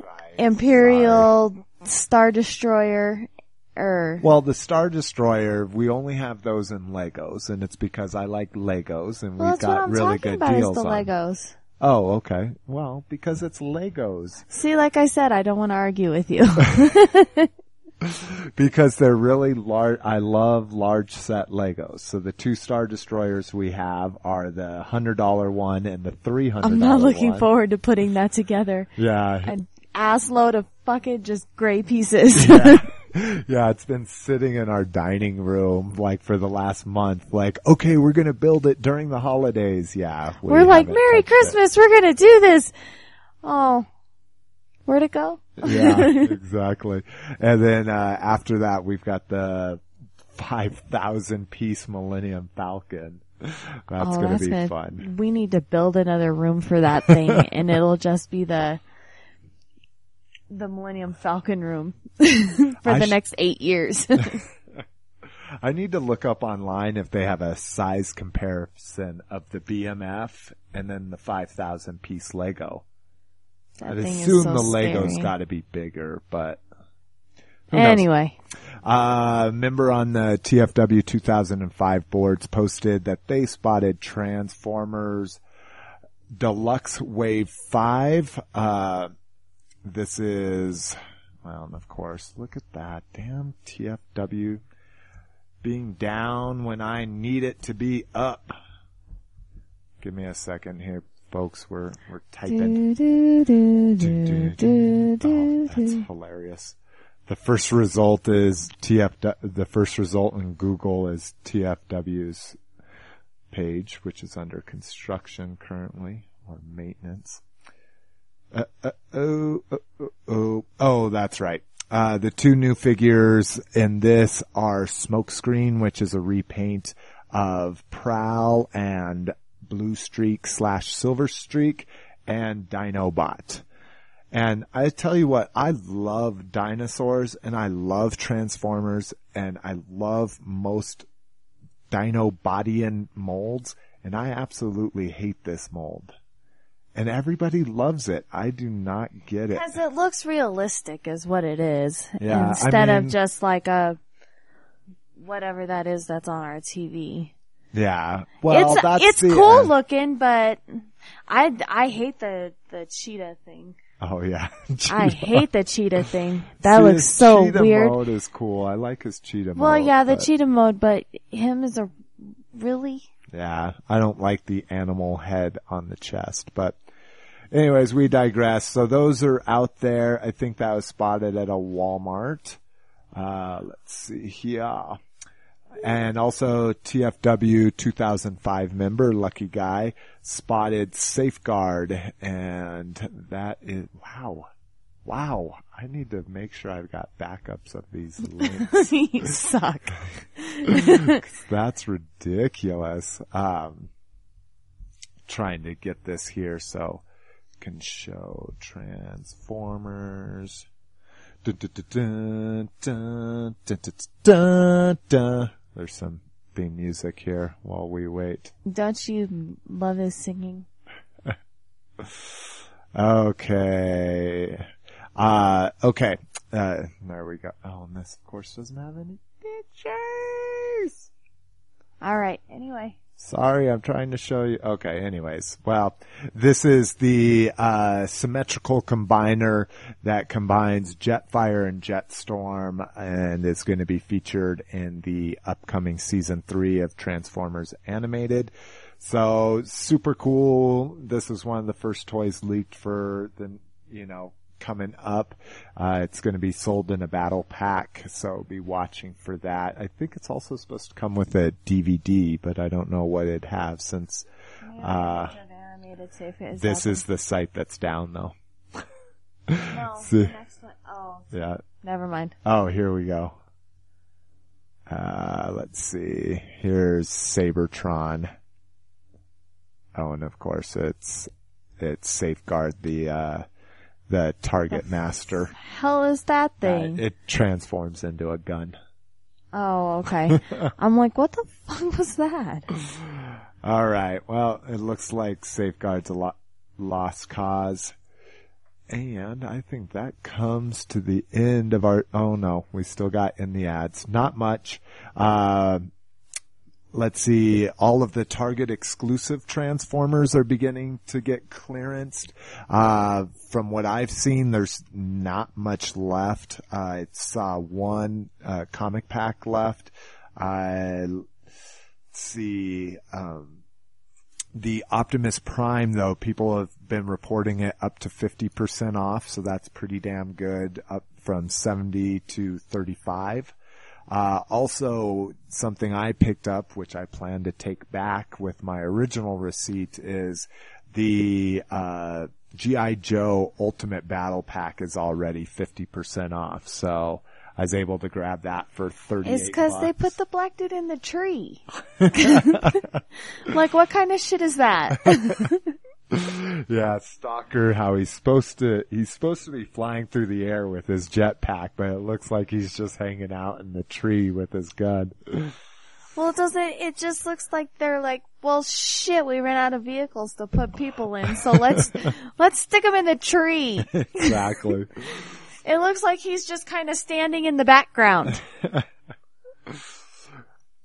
right. Imperial sorry. Star Destroyer. Er. Well, the Star Destroyer, we only have those in Legos, and it's because I like Legos, and well, we've got really good about, deals on. Well, that's what I'm talking about is the Legos. Oh, okay. Well, because it's Legos. See, like I said, I don't want to argue with you. Because they're really large. I love large set Legos. So the two Star Destroyers we have are the one hundred dollar one and the three hundred dollar one. I'm not looking one. forward to putting that together. Yeah. An ass load of fucking just gray pieces. Yeah. Yeah, it's been sitting in our dining room, like, for the last month. Like, okay, we're going to build it during the holidays. Yeah. We we're like, Merry Christmas. It. We're going to do this. Oh, where'd it go? Yeah, exactly. And then uh after that, we've got the five thousand piece Millennium Falcon. That's oh, going to be gonna, fun. We need to build another room for that thing, and it'll just be the... the Millennium Falcon room for I the sh- next eight years. I need to look up online if they have a size comparison of the B M F and then the five thousand piece Lego. That I'd assume so the Lego's got to be bigger, but who anyway. Knows? Uh, a member on the T F W two thousand five boards posted that they spotted Transformers Deluxe Wave five, uh, this is, well, of course, look at that. Damn T F W being down when I need it to be up. Give me a second here, folks. We're, we're typing. Do, do, do, do, do, do, do. Oh, that's hilarious. The first result is T F W, the first result in Google is T F W's page, which is under construction currently, or maintenance. Uh, uh, oh, oh, oh, oh, oh, that's right. Uh, the two new figures in this are Smokescreen, which is a repaint of Prowl and Blue Streak slash Silver Streak, and Dinobot. And I tell you what, I love dinosaurs and I love Transformers and I love most Dinobotian molds, and I absolutely hate this mold. And everybody loves it. I do not get it. Because it looks realistic is what it is. Yeah, instead I mean, of just like a, whatever that is that's on our T V. Yeah. Well, it's, that's It's the, cool uh, looking, but I, I hate the, the cheetah thing. Oh yeah. I hate the cheetah thing. That See, looks so cheetah weird. Cheetah mode is cool. I like his cheetah well, mode. Well, yeah, the but... cheetah mode, but him is a really... Yeah, I don't like the animal head on the chest, but anyways, we digress. So those are out there. I think that was spotted at a Walmart. Uh, let's see here. And also T F W two thousand five member, lucky guy, spotted Safeguard. And that is, wow. Wow. I need to make sure I've got backups of these links. You suck. That's ridiculous. Um, trying to get this here so I can show Transformers. Dun, dun, dun, dun, dun, dun, dun, dun. There's some theme music here while we wait. Don't you love his singing? Okay. Uh, okay. Uh, there we go. Oh, and this, of course, doesn't have any pictures. All right. Anyway. Sorry, I'm trying to show you. Okay. Anyways. Well, this is the, uh, symmetrical combiner that combines Jetfire and Jetstorm, and it's going to be featured in the upcoming season three of Transformers Animated. So, super cool. This is one of the first toys leaked for the, you know, coming up. Uh, it's going to be sold in a battle pack, so be watching for that. I think it's also supposed to come with a D V D, but I don't know what it has since Uh, this is the site that's down though. No, the next one. Oh. Yeah. Never mind. Oh, here we go. Uh, let's see. Here's Sabertron. Oh, and of course it's, it's Safeguard, the, uh, the Target the Master. Hell is that thing? Uh, it transforms into a gun. Oh, okay. I'm like, what the fuck was that? All right. Well, it looks like Safeguard's a lo- lost cause. And I think that comes to the end of our, oh no, we still got in the ads. Not much. Uh, let's see, all of the Target exclusive Transformers are beginning to get clearanced. Uh, from what I've seen, there's not much left. Uh, it's, uh, one, uh, comic pack left. Uh, let's see, um, the Optimus Prime, though, people have been reporting it up to fifty percent off, so that's pretty damn good, up from seventy to thirty-five. Uh, also, something I picked up, which I plan to take back with my original receipt, is the uh G I. Joe Ultimate Battle Pack is already fifty percent off, so I was able to grab that for thirty-eight bucks. It's because they put the black dude in the tree. Like, what kind of shit is that? Yeah, Stalker, how he's supposed to, he's supposed to be flying through the air with his jetpack, but it looks like he's just hanging out in the tree with his gun. Well, doesn't, it just looks like they're like, well, shit, we ran out of vehicles to put people in, so let's, let's stick them in the tree. Exactly. It looks like he's just kind of standing in the background.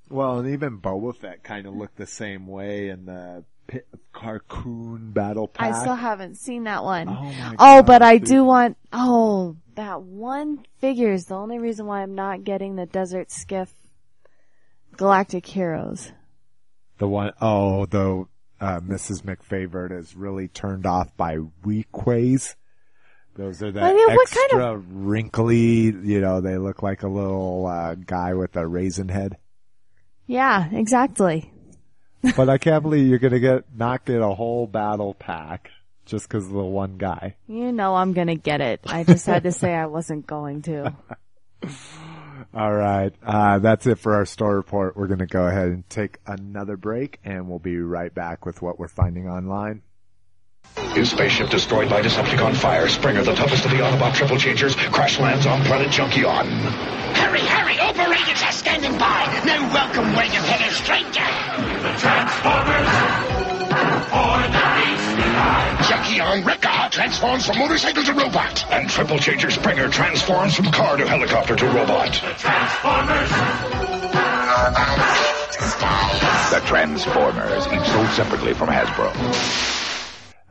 Well, and even Boba Fett kind of looked the same way in the pit, Carcoon Battle Pack. I still haven't seen that one. Oh, my oh God, but I dude. do want... Oh, that one figure is the only reason why I'm not getting the Desert Skiff Galactic Heroes. The one... Oh, the uh, Missus McFavorite is really turned off by Weakways. Those are the I mean, extra kind of... wrinkly, you know, they look like a little uh, guy with a raisin head. Yeah, exactly. But I can't believe you're going to get not get a whole battle pack just because of the one guy. You know I'm going to get it. I just had to say I wasn't going to. All right. Uh, that's it for our store report. We're going to go ahead and take another break, and we'll be right back with what we're finding online. His spaceship destroyed by Decepticon fire. Springer, the toughest of the Autobot triple changers, crash lands on planet Junkion. Hurry, hurry! Operators are standing by! No welcome waiting for the stranger! The Transformers! For the beast behind! Junkion Wrecker transforms from motorcycle to robot! And triple changer Springer transforms from car to helicopter to robot. The Transformers! The Transformers, each sold separately from Hasbro.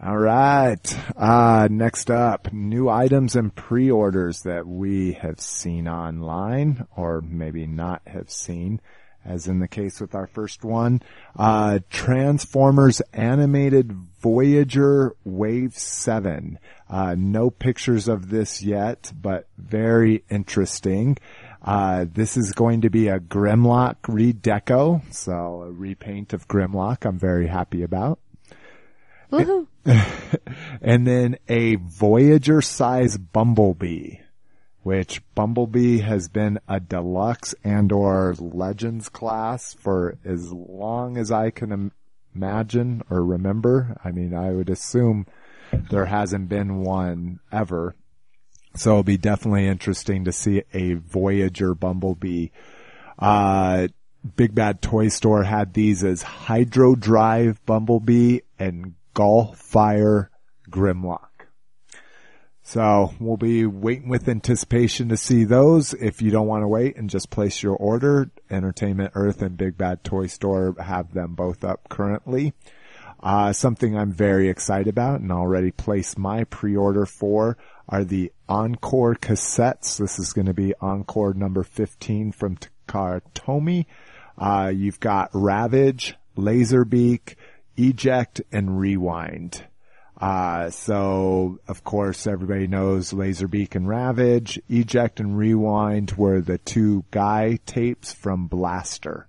All right. Uh, next up, new items and pre-orders that we have seen online, or maybe not have seen, as in the case with our first one. Uh, Transformers Animated Voyager Wave seven. Uh, no pictures of this yet, but very interesting. Uh, this is going to be a Grimlock redeco, so a repaint of Grimlock I'm very happy about. Woohoo! And then a Voyager-size Bumblebee, which Bumblebee has been a deluxe and or Legends class for as long as I can im- imagine or remember. I mean, I would assume there hasn't been one ever. So it'll be definitely interesting to see a Voyager Bumblebee. Uh, Big Bad Toy Store had these as Hydro Drive Bumblebee and Gulfire Grimlock. So we'll be waiting with anticipation to see those. If you don't want to wait and just place your order, Entertainment Earth and Big Bad Toy Store have them both up currently. Uh, something I'm very excited about and already placed my pre-order for are the Encore cassettes. This is going to be Encore number fifteen from Takara Tomy. Uh, you've got Ravage, Laserbeak, Eject, and Rewind. Uh, so, of course, everybody knows Laserbeak and Ravage. Eject and Rewind were the two guy tapes from Blaster.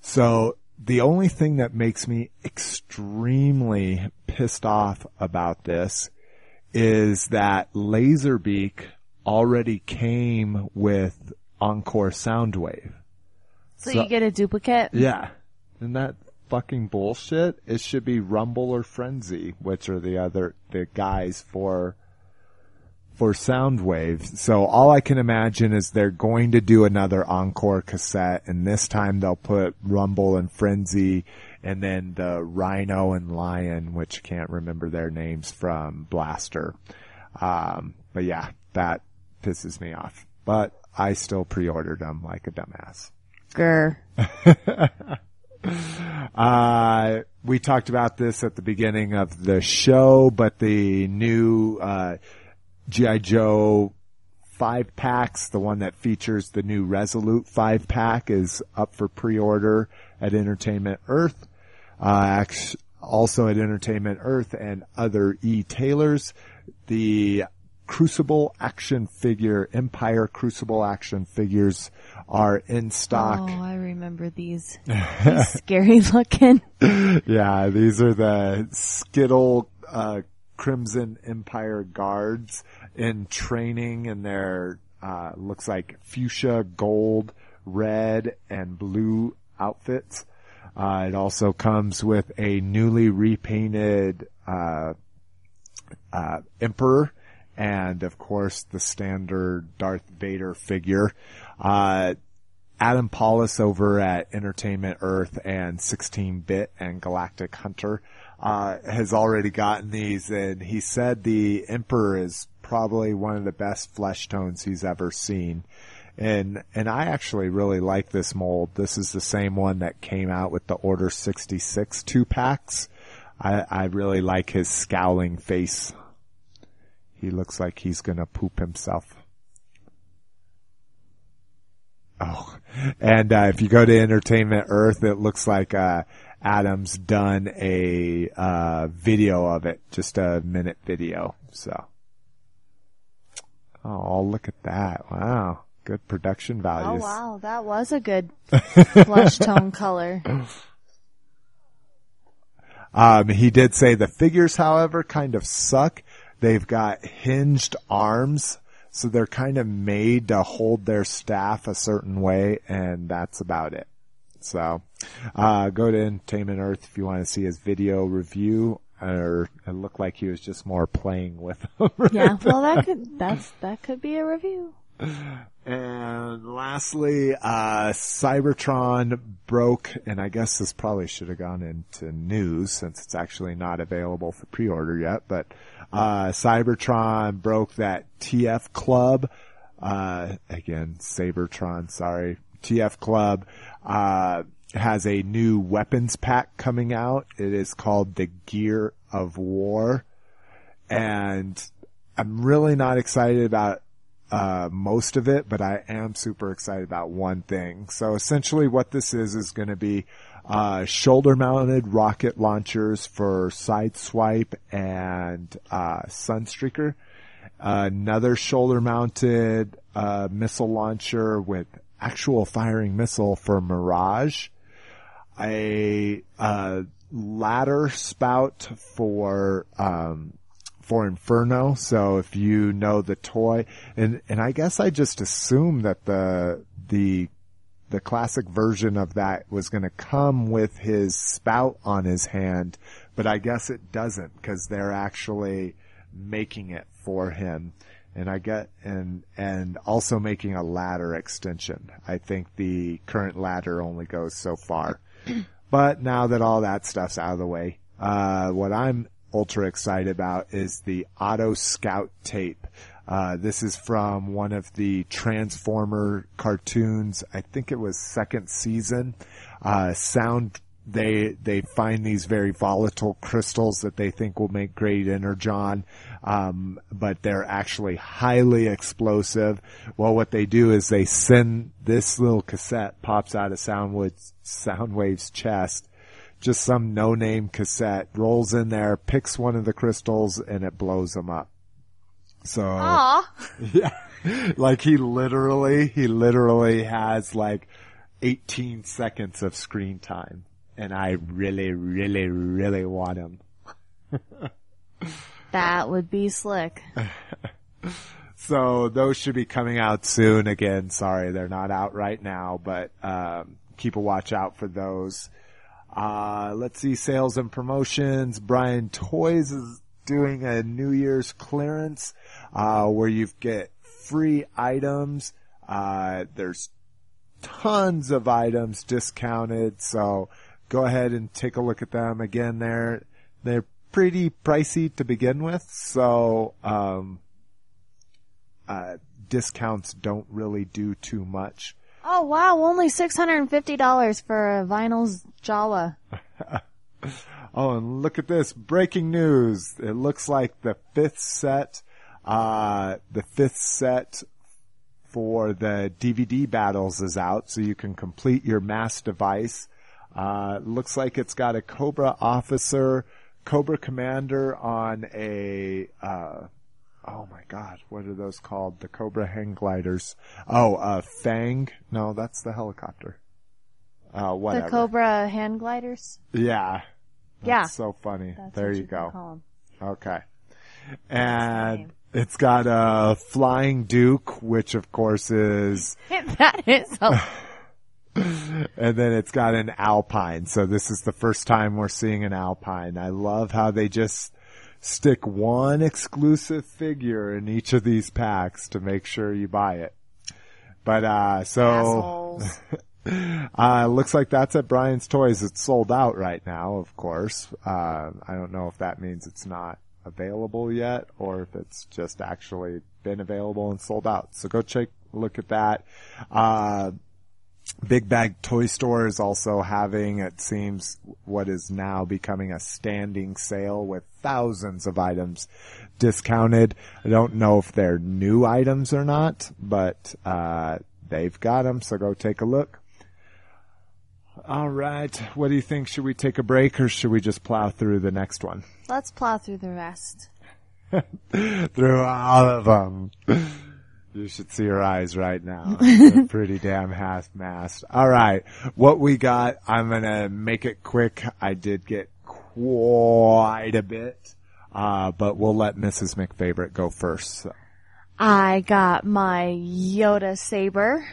So, the only thing that makes me extremely pissed off about this is that Laserbeak already came with Encore Soundwave. So, so you get a duplicate? Yeah. Isn't that fucking bullshit? It should be Rumble or Frenzy, which are the other, the guys for, for Soundwave. So all I can imagine is they're going to do another Encore cassette, and this time they'll put Rumble and Frenzy and then the Rhino and Lion, which can't remember their names from Blaster. Um, but yeah, that pisses me off. But I still pre-ordered them like a dumbass. Grr. uh, we talked about this at the beginning of the show, but the new uh G I Joe five packs, the one that features the new Resolute five pack, is up for pre-order at Entertainment Earth. Uh, also at Entertainment Earth and other e-tailers, the Crucible action figure, Empire Crucible action figures are in stock. Oh, I remember these. These scary looking. Yeah, these are the Skittle uh Crimson Empire Guards in training, and they're uh looks like fuchsia, gold, red, and blue outfits. Uh it also comes with a newly repainted uh uh Emperor. And, of course, the standard Darth Vader figure. Uh, Adam Paulus over at Entertainment Earth and sixteen bit and Galactic Hunter uh has already gotten these. And he said the Emperor is probably one of the best flesh tones he's ever seen. And and I actually really like this mold. This is the same one that came out with the Order sixty-six two-packs. I, I really like his scowling face. He looks like he's gonna poop himself. Oh, and uh, if you go to Entertainment Earth, it looks like uh Adam's done a uh video of it, just a minute video. So, oh, look at that! Wow, good production values. Oh wow, that was a good flesh tone color. Um, he did say the figures, however, kind of suck. They've got hinged arms, so they're kind of made to hold their staff a certain way, and that's about it. So, uh, go to Entertainment Earth if you want to see his video review, or it looked like he was just more playing with them. Right? Yeah, well, that could, that's, that could be a review. And lastly, uh, Cybertron broke, and I guess this probably should have gone into news since it's actually not available for pre-order yet, but, uh, Cybertron broke that T F Club, uh, again, Sabertron, sorry, T F Club, uh, has a new weapons pack coming out. It is called the Gear of War, and I'm really not excited about it. Uh, most of it, but I am super excited about one thing. So essentially what this is, is going to be, uh, shoulder mounted rocket launchers for Sideswipe and, uh, Sunstreaker. Uh, another shoulder mounted, uh, missile launcher with actual firing missile for Mirage. A, uh, ladder spout for, um, for Inferno. So if you know the toy, and and I guess I just assumed that the the the classic version of that was going to come with his spout on his hand, but I guess it doesn't, because they're actually making it for him. And I get and and also making a ladder extension. I think the current ladder only goes so far. But now that all that stuff's out of the way, uh what I'm ultra excited about is the Auto Scout tape. Uh, this is from one of the Transformer cartoons. I think it was second season. Uh, sound, they, they find these very volatile crystals that they think will make great energon. Um, but they're actually highly explosive. Well, what they do is they send this little cassette, pops out of Soundwave's, Soundwave's chest. Just some no-name cassette, rolls in there, picks one of the crystals, and it blows them up. So, aww. Yeah, like he literally, he literally has like eighteen seconds of screen time. and I really, really, really want him. That would be slick. So those should be coming out soon. Again, sorry, they're not out right now, but um, keep a watch out for those. Uh, let's see, sales and promotions. Brian Toys is doing a New Year's clearance uh, where you get free items. Uh, there's tons of items discounted, so go ahead and take a look at them. Again, they're they're pretty pricey to begin with, so um uh discounts don't really do too much. Oh wow, only six hundred fifty dollars for Vinyl's Jawa. Oh, and look at this, breaking news. It looks like the fifth set uh the fifth set for the D V D battles is out, so you can complete your mass device. Uh looks like it's got a Cobra Officer, Cobra Commander on a, uh, oh my god, what are those called? The Cobra hang gliders. Oh, uh, Fang? No, that's the helicopter. Uh, whatever. The Cobra hand gliders? Yeah. That's yeah. so funny. That's there you, you go. Okay. And it's got a Flying Duke, which of course is... that is a... And then it's got an Alpine. So this is the first time we're seeing an Alpine. I love how they just stick one exclusive figure in each of these packs to make sure you buy it. But, uh, so, uh, looks like that's at Brian's Toys. It's sold out right now, of course. Uh, I don't know if that means it's not available yet or if it's just actually been available and sold out. So go check, look at that. Uh, Big Bag Toy Store is also having, it seems, what is now becoming a standing sale with thousands of items discounted. I don't know if they're new items or not, but uh they've got them, so go take a look. All right, what do you think? Should we take a break or should we just plow through the next one? Let's plow through the rest. Through all of them. You should see her eyes right now. They're pretty damn half-mast. All right. What we got, I'm going to make it quick. I did get quite a bit, uh, but we'll let Missus McFavorite go first. So. I got my Yoda saber.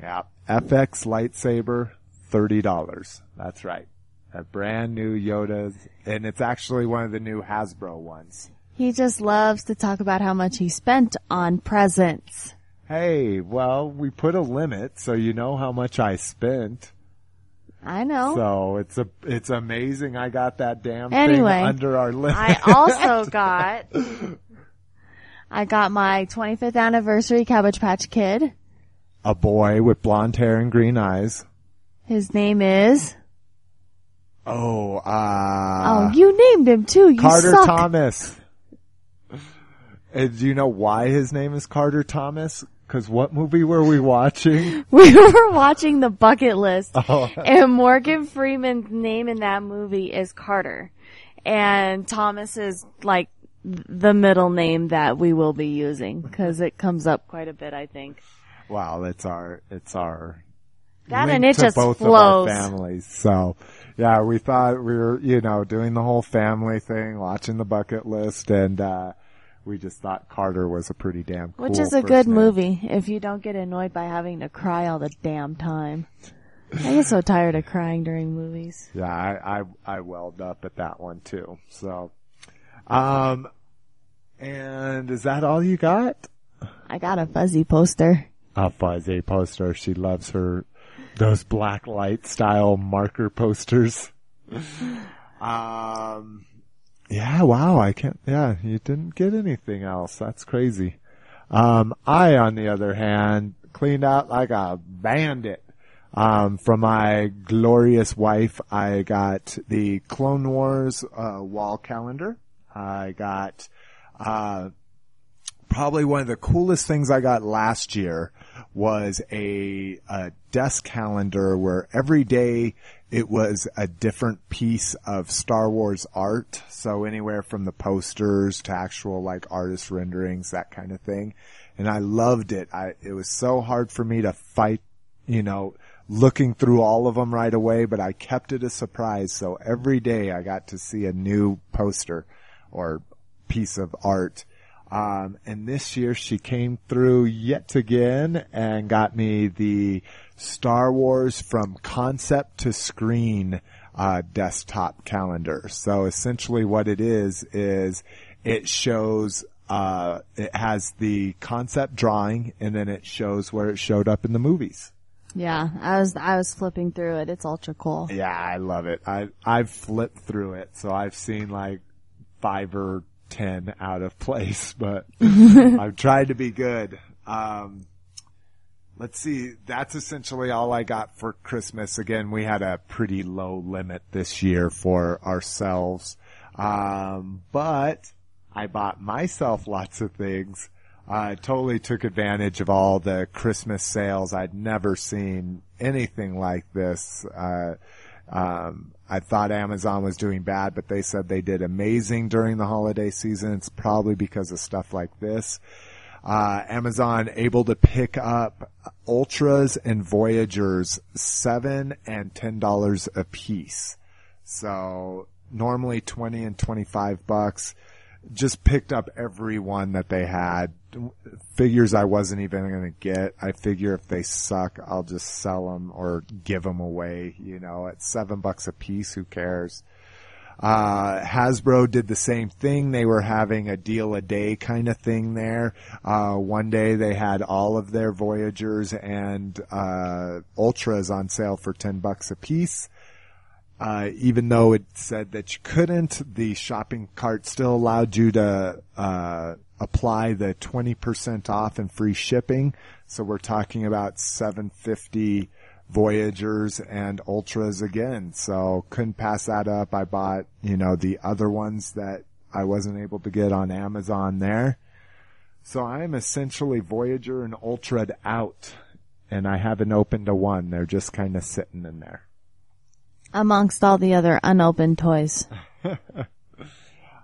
Yeah. F X lightsaber, thirty dollars. That's right. A brand new Yoda's, and it's actually one of the new Hasbro ones. He just loves to talk about how much he spent on presents. Hey, well, we put a limit, so you know how much I spent. I know. So it's a it's amazing I got that damn anyway, thing under our limit. I also got I got my twenty-fifth anniversary Cabbage Patch Kid. A boy with blonde hair and green eyes. His name is Oh, uh Oh, you named him too. You Carter suck. Thomas. And do you know why his name is Carter Thomas? Because what movie were we watching? We were watching The Bucket List. Oh. And Morgan Freeman's name in that movie is Carter. And Thomas is like the middle name that we will be using because it comes up quite a bit, I think. Wow, it's our, it's our that link and it to just both flows. Of our families. So, yeah, we thought we were, you know, doing the whole family thing, watching The Bucket List, and, uh, we just thought Carter was a pretty damn cool Which is a good name. Movie if you don't get annoyed by having to cry all the damn time. I get so tired of crying during movies. Yeah, I, I, I welled up at that one too. So, um, and is that all you got? I got a fuzzy poster. A fuzzy poster. She loves her, those black light style marker posters. um, Yeah, wow, I can't, yeah, you didn't get anything else. That's crazy. Um, I, on the other hand, cleaned out like a bandit. Um, from my glorious wife, I got the Clone Wars, uh, wall calendar. I got, uh, probably one of the coolest things I got last year was a, a desk calendar where every day it was a different piece of Star Wars art, so anywhere from the posters to actual like artist renderings, that kind of thing. And I loved it. I, it was so hard for me to fight, you know, looking through all of them right away, but I kept it a surprise. So every day I got to see a new poster or piece of art. Um, and this year she came through yet again and got me the Star Wars from concept to screen uh desktop calendar. So essentially what it is is it shows uh it has the concept drawing and then it shows where it showed up in the movies. Yeah, I was I was flipping through it. It's ultra cool. Yeah, I love it. I I've flipped through it, so I've seen like five or ten out of place, but I've tried to be good. Um Let's see. That's essentially all I got for Christmas. Again, we had a pretty low limit this year for ourselves. Um, but I bought myself lots of things. I totally took advantage of all the Christmas sales. I'd never seen anything like this. Uh, um, I thought Amazon was doing bad, but they said they did amazing during the holiday season. It's probably because of stuff like this. Uh, Amazon able to pick up Ultras and Voyagers seven and ten dollars a piece. So normally twenty and twenty-five bucks. Just picked up every one that they had. Figures I wasn't even going to get. I figure if they suck, I'll just sell them or give them away. You know, at seven bucks a piece, who cares? Uh, Hasbro did the same thing. They were having a deal a day kind of thing there. Uh, one day they had all of their Voyagers and, uh, Ultras on sale for ten bucks a piece. Uh, even though it said that you couldn't, the shopping cart still allowed you to, uh, apply the twenty percent off and free shipping. So we're talking about seven fifty Voyagers and Ultras again, so couldn't pass that up. I bought, you know, the other ones that I wasn't able to get on Amazon there. So I'm essentially Voyager and Ultra'd out, and I haven't opened a one. They're just kind of sitting in there. Amongst all the other unopened toys.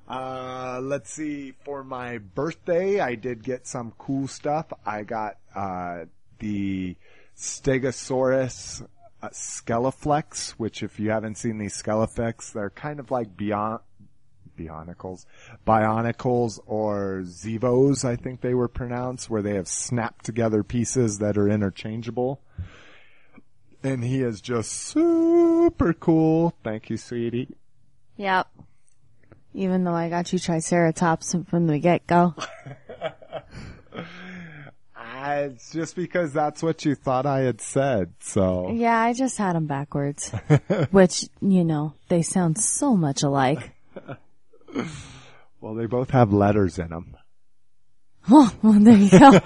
Uh, let's see, for my birthday, I did get some cool stuff. I got, uh, the Stegosaurus uh, Skeleflex, which if you haven't seen these Skeleflex, they're kind of like Bion- Bionicles, Bionicles or Zevos, I think they were pronounced, where they have snapped together pieces that are interchangeable. And he is just super cool. Thank you, sweetie. Yep. Even though I got you Triceratops from the get-go. It's just because that's what you thought I had said, so. Yeah, I just had them backwards, which, you know, they sound so much alike. Well, they both have letters in them. Oh, well, there you go.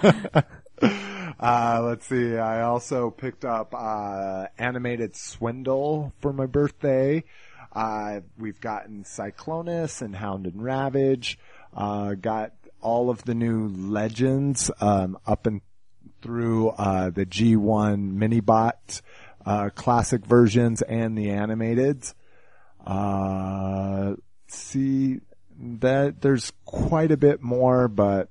uh, let's see. I also picked up uh Animated Swindle for my birthday. Uh, we've gotten Cyclonus and Hound and Ravage. Uh, got all of the new Legends, um, up and through, uh, the G one Minibot, uh, classic versions and the animated. Uh, see that there's quite a bit more, but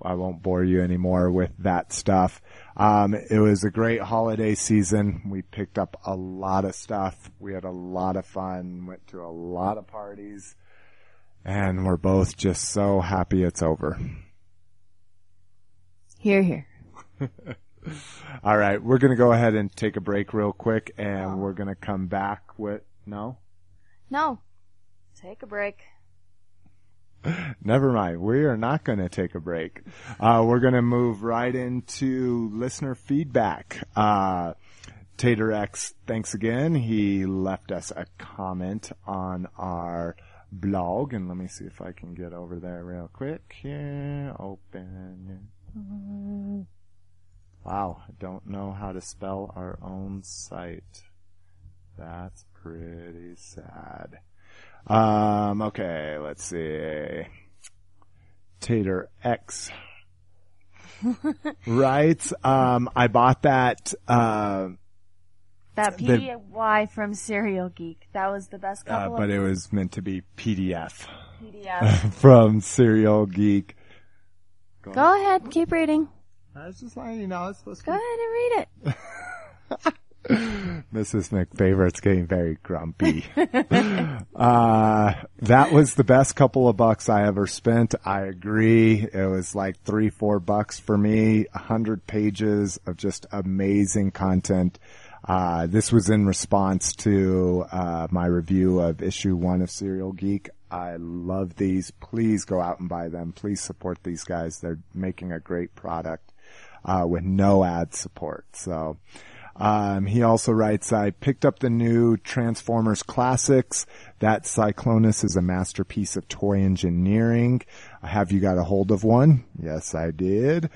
I won't bore you anymore with that stuff. Um, it was a great holiday season. We picked up a lot of stuff. We had a lot of fun, went to a lot of parties. And we're both just so happy it's over. Hear, hear. All right, we're going to go ahead and take a break real quick, and oh. we're going to come back with... No? No. Take a break. Never mind. We are not going to take a break. Uh, we're going to move right into listener feedback. Uh... Tater X, thanks again. He left us a comment on our... blog, and let me see if I can get over there real quick here. Open. Wow, I don't know how to spell our own site. That's pretty sad. Um, okay, let's see. Tater X writes, um, I bought that, uh, that P D Y the, from Serial Geek. That was the best couple uh, but of But it was meant to be P D F. P D F. From Serial Geek. Go, Go ahead. Keep reading. I was just letting you know. It's supposed Go to Go ahead and read Missus McFavorite's getting very grumpy. uh, that was the best couple of bucks I ever spent. I agree. It was like three, four bucks for me. A hundred pages of just amazing content. Uh, this was in response to, uh, my review of issue one of Serial Geek. I love these. Please go out and buy them. Please support these guys. They're making a great product, uh, with no ad support. So, Um, he also writes, I picked up the new Transformers classics. That Cyclonus is a masterpiece of toy engineering. Have you got a hold of one? Yes, I did.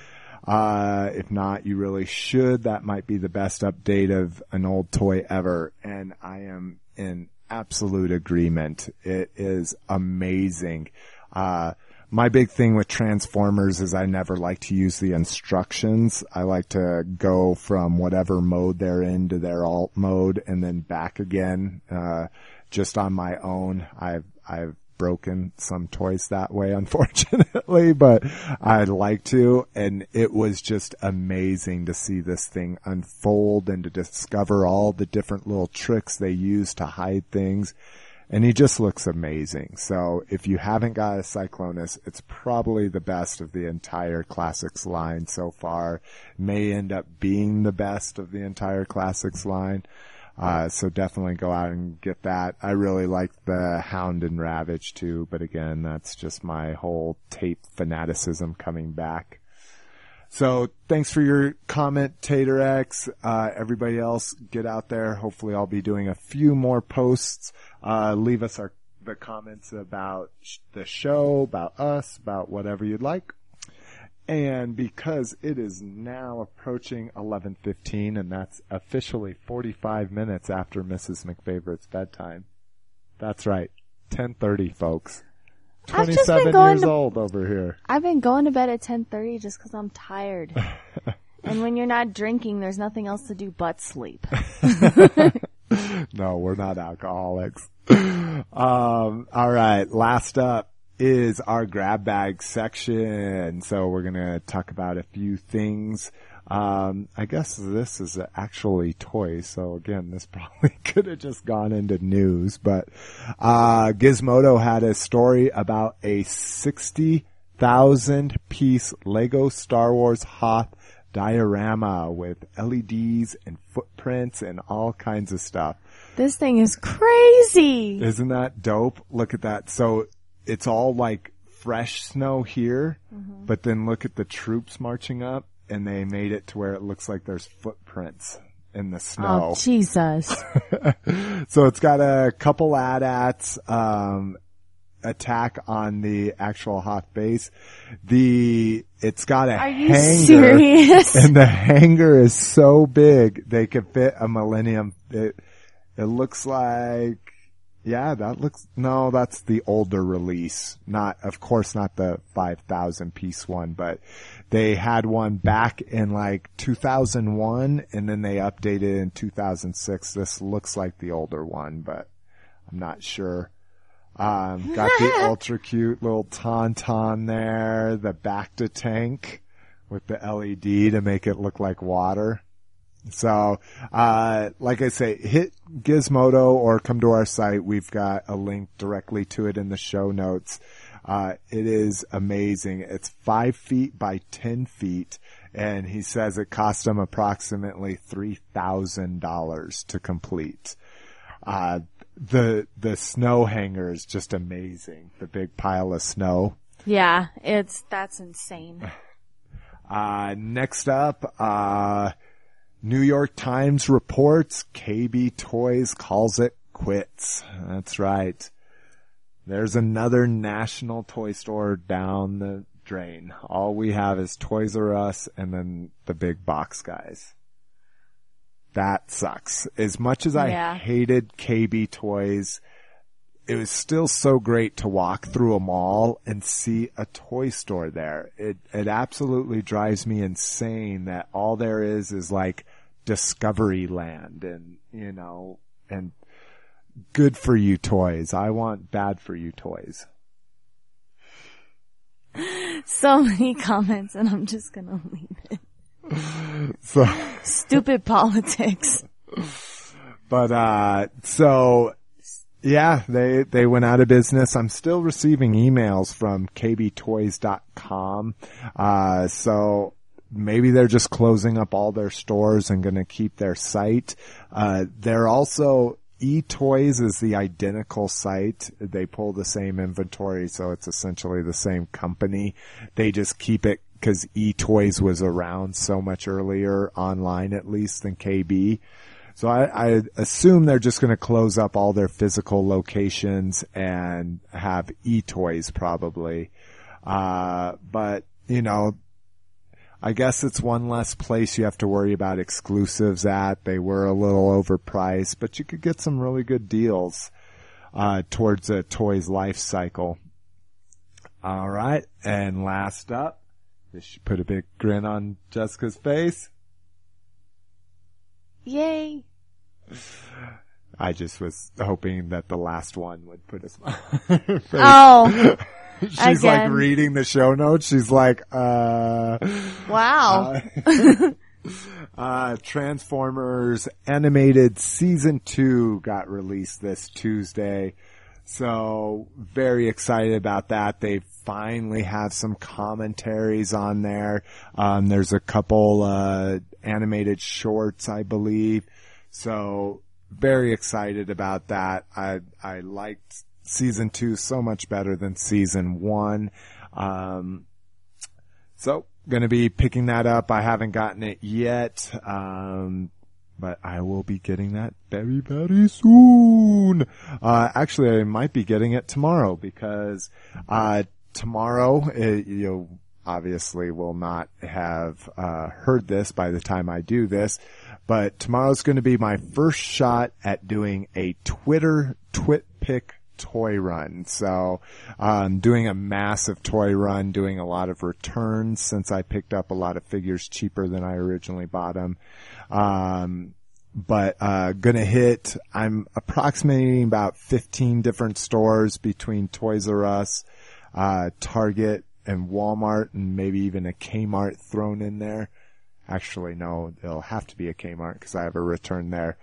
Uh, if not, you really should. That might be the best update of an old toy ever. And I am in absolute agreement. It is amazing. Uh, My big thing with Transformers is I never like to use the instructions. I like to go from whatever mode they're in to their alt mode and then back again, uh, just on my own. I've, I've broken some toys that way, unfortunately, but I'd like to. And it was just amazing to see this thing unfold and to discover all the different little tricks they use to hide things. And he just looks amazing. So if you haven't got a Cyclonus, it's probably the best of the entire Classics line so far. May end up being the best of the entire Classics line. Uh, so definitely go out and get that. I really like the Hound and Ravage too, but again, that's just my whole tape fanaticism coming back. So thanks for your comment, TaterX. Uh, everybody else, get out there. Hopefully I'll be doing a few more posts. Uh, leave us our, the comments about sh- the show, about us, about whatever you'd like. And because it is now approaching eleven fifteen, and that's officially forty-five minutes after Missus McFavorite's bedtime. That's right. ten thirty, folks. twenty-seven years to, old over here. I've been going to bed at ten thirty just because I'm tired. And when you're not drinking, there's nothing else to do but sleep. No, we're not alcoholics. Um, all right. Last up is our grab bag section. So we're going to talk about a few things. Um, I guess this is actually toys. So again, this probably could have just gone into news, but, uh, Gizmodo had a story about a sixty thousand piece Lego Star Wars Hoth diorama with L E Ds and footprints and all kinds of stuff. This thing is crazy. Isn't that dope? Look at that. So it's all like fresh snow here, mm-hmm. but then look at the troops marching up. And they made it to where it looks like there's footprints in the snow. Oh, Jesus. So it's got a couple AT-ATs, um, attack on the actual Hoth base. The, it's got a Are hanger. Are you serious? And the hanger is so big, they could fit a Millennium. It, it looks like, yeah, that looks, no, that's the older release. Not, of course, not the five thousand piece one, but they had one back in like two thousand one and then they updated in two thousand six. This looks like the older one, but I'm not sure. Um, got the ultra cute little tauntaun there, the Bacta tank with the L E D to make it look like water. So, uh, like I say, hit Gizmodo or come to our site. We've got a link directly to it in the show notes. Uh, it is amazing. It's five feet by ten feet. And he says it cost him approximately three thousand dollars to complete. Uh, the, the snow hanger is just amazing. The big pile of snow. Yeah, it's, that's insane. uh, next up, uh, New York Times reports K B Toys calls it quits. That's right. There's another national toy store down the drain. All we have is Toys R Us and then the big box guys. That sucks. As much as I yeah. hated K B Toys, it was still so great to walk through a mall and see a toy store there. It, it absolutely drives me insane that all there is is like Discovery Land and, you know, and good for you toys. I want bad for you toys. So many comments and I'm just going to leave it. So stupid politics. But uh so yeah, they they went out of business. I'm still receiving emails from k b toys dot com. Uh so maybe they're just closing up all their stores and going to keep their site. Uh they're also eToys is the identical site. They pull the same inventory, so it's essentially the same company. They just keep it because eToys was around so much earlier online, at least, than K B. So I, I assume they're just going to close up all their physical locations and have eToys probably. Uh, but, you know, I guess it's one less place you have to worry about exclusives at. They were a little overpriced, but you could get some really good deals uh towards a toy's life cycle. All right, and last up, this should put a big grin on Jessica's face. Yay. I just was hoping that the last one would put a smile on her face. Oh. She's again. Like reading the show notes. She's like, uh. Wow. Uh, uh, Transformers Animated Season two got released this Tuesday. So very excited about that. They finally have some commentaries on there. Um, there's a couple, uh, animated shorts, I believe. So very excited about that. I, I liked Season two so much better than Season one. Um, so gonna be picking that up. I haven't gotten it yet. Um, but I will be getting that very, very soon. Uh, actually I might be getting it tomorrow because, uh, tomorrow, it, you know, obviously will not have, uh, heard this by the time I do this, but tomorrow's gonna be my first shot at doing a Twitter twit pick toy run. So, um, doing a massive toy run, doing a lot of returns since I picked up a lot of figures cheaper than I originally bought them. Um, but, uh, gonna hit, I'm approximating about fifteen different stores between Toys R Us, uh, Target and Walmart, and maybe even a Kmart thrown in there. Actually, no, it'll have to be a Kmart because I have a return there.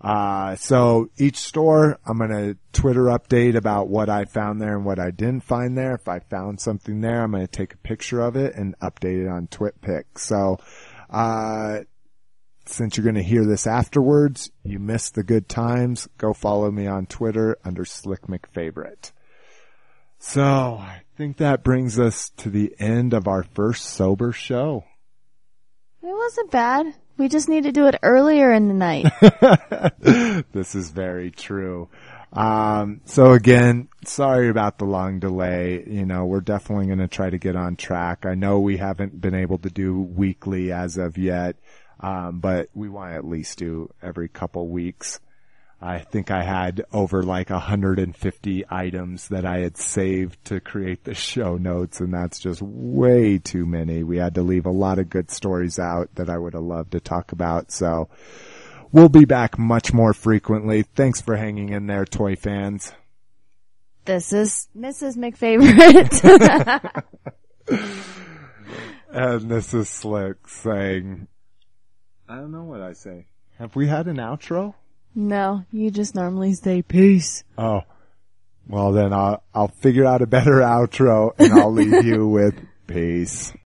Uh, so each store, I'm going to Twitter update about what I found there and what I didn't find there. If I found something there, I'm going to take a picture of it and update it on TwitPic. So, uh, since you're going to hear this afterwards, you missed the good times. Go follow me on Twitter under SlickMcFavorite. So I think that brings us to the end of our first sober show. It wasn't bad. We just need to do it earlier in the night. This is very true. Um, so again, sorry about the long delay. You know, we're definitely going to try to get on track. I know we haven't been able to do weekly as of yet, um, but we want to at least do every couple weeks. I think I had over like one hundred fifty items that I had saved to create the show notes, and that's just way too many. We had to leave a lot of good stories out that I would have loved to talk about. So we'll be back much more frequently. Thanks for hanging in there, toy fans. This is Missus McFavorite. And this is Slick saying, I don't know what I say. Have we had an outro? No, you just normally say peace. Oh, well then I'll, I'll figure out a better outro and I'll leave you with peace.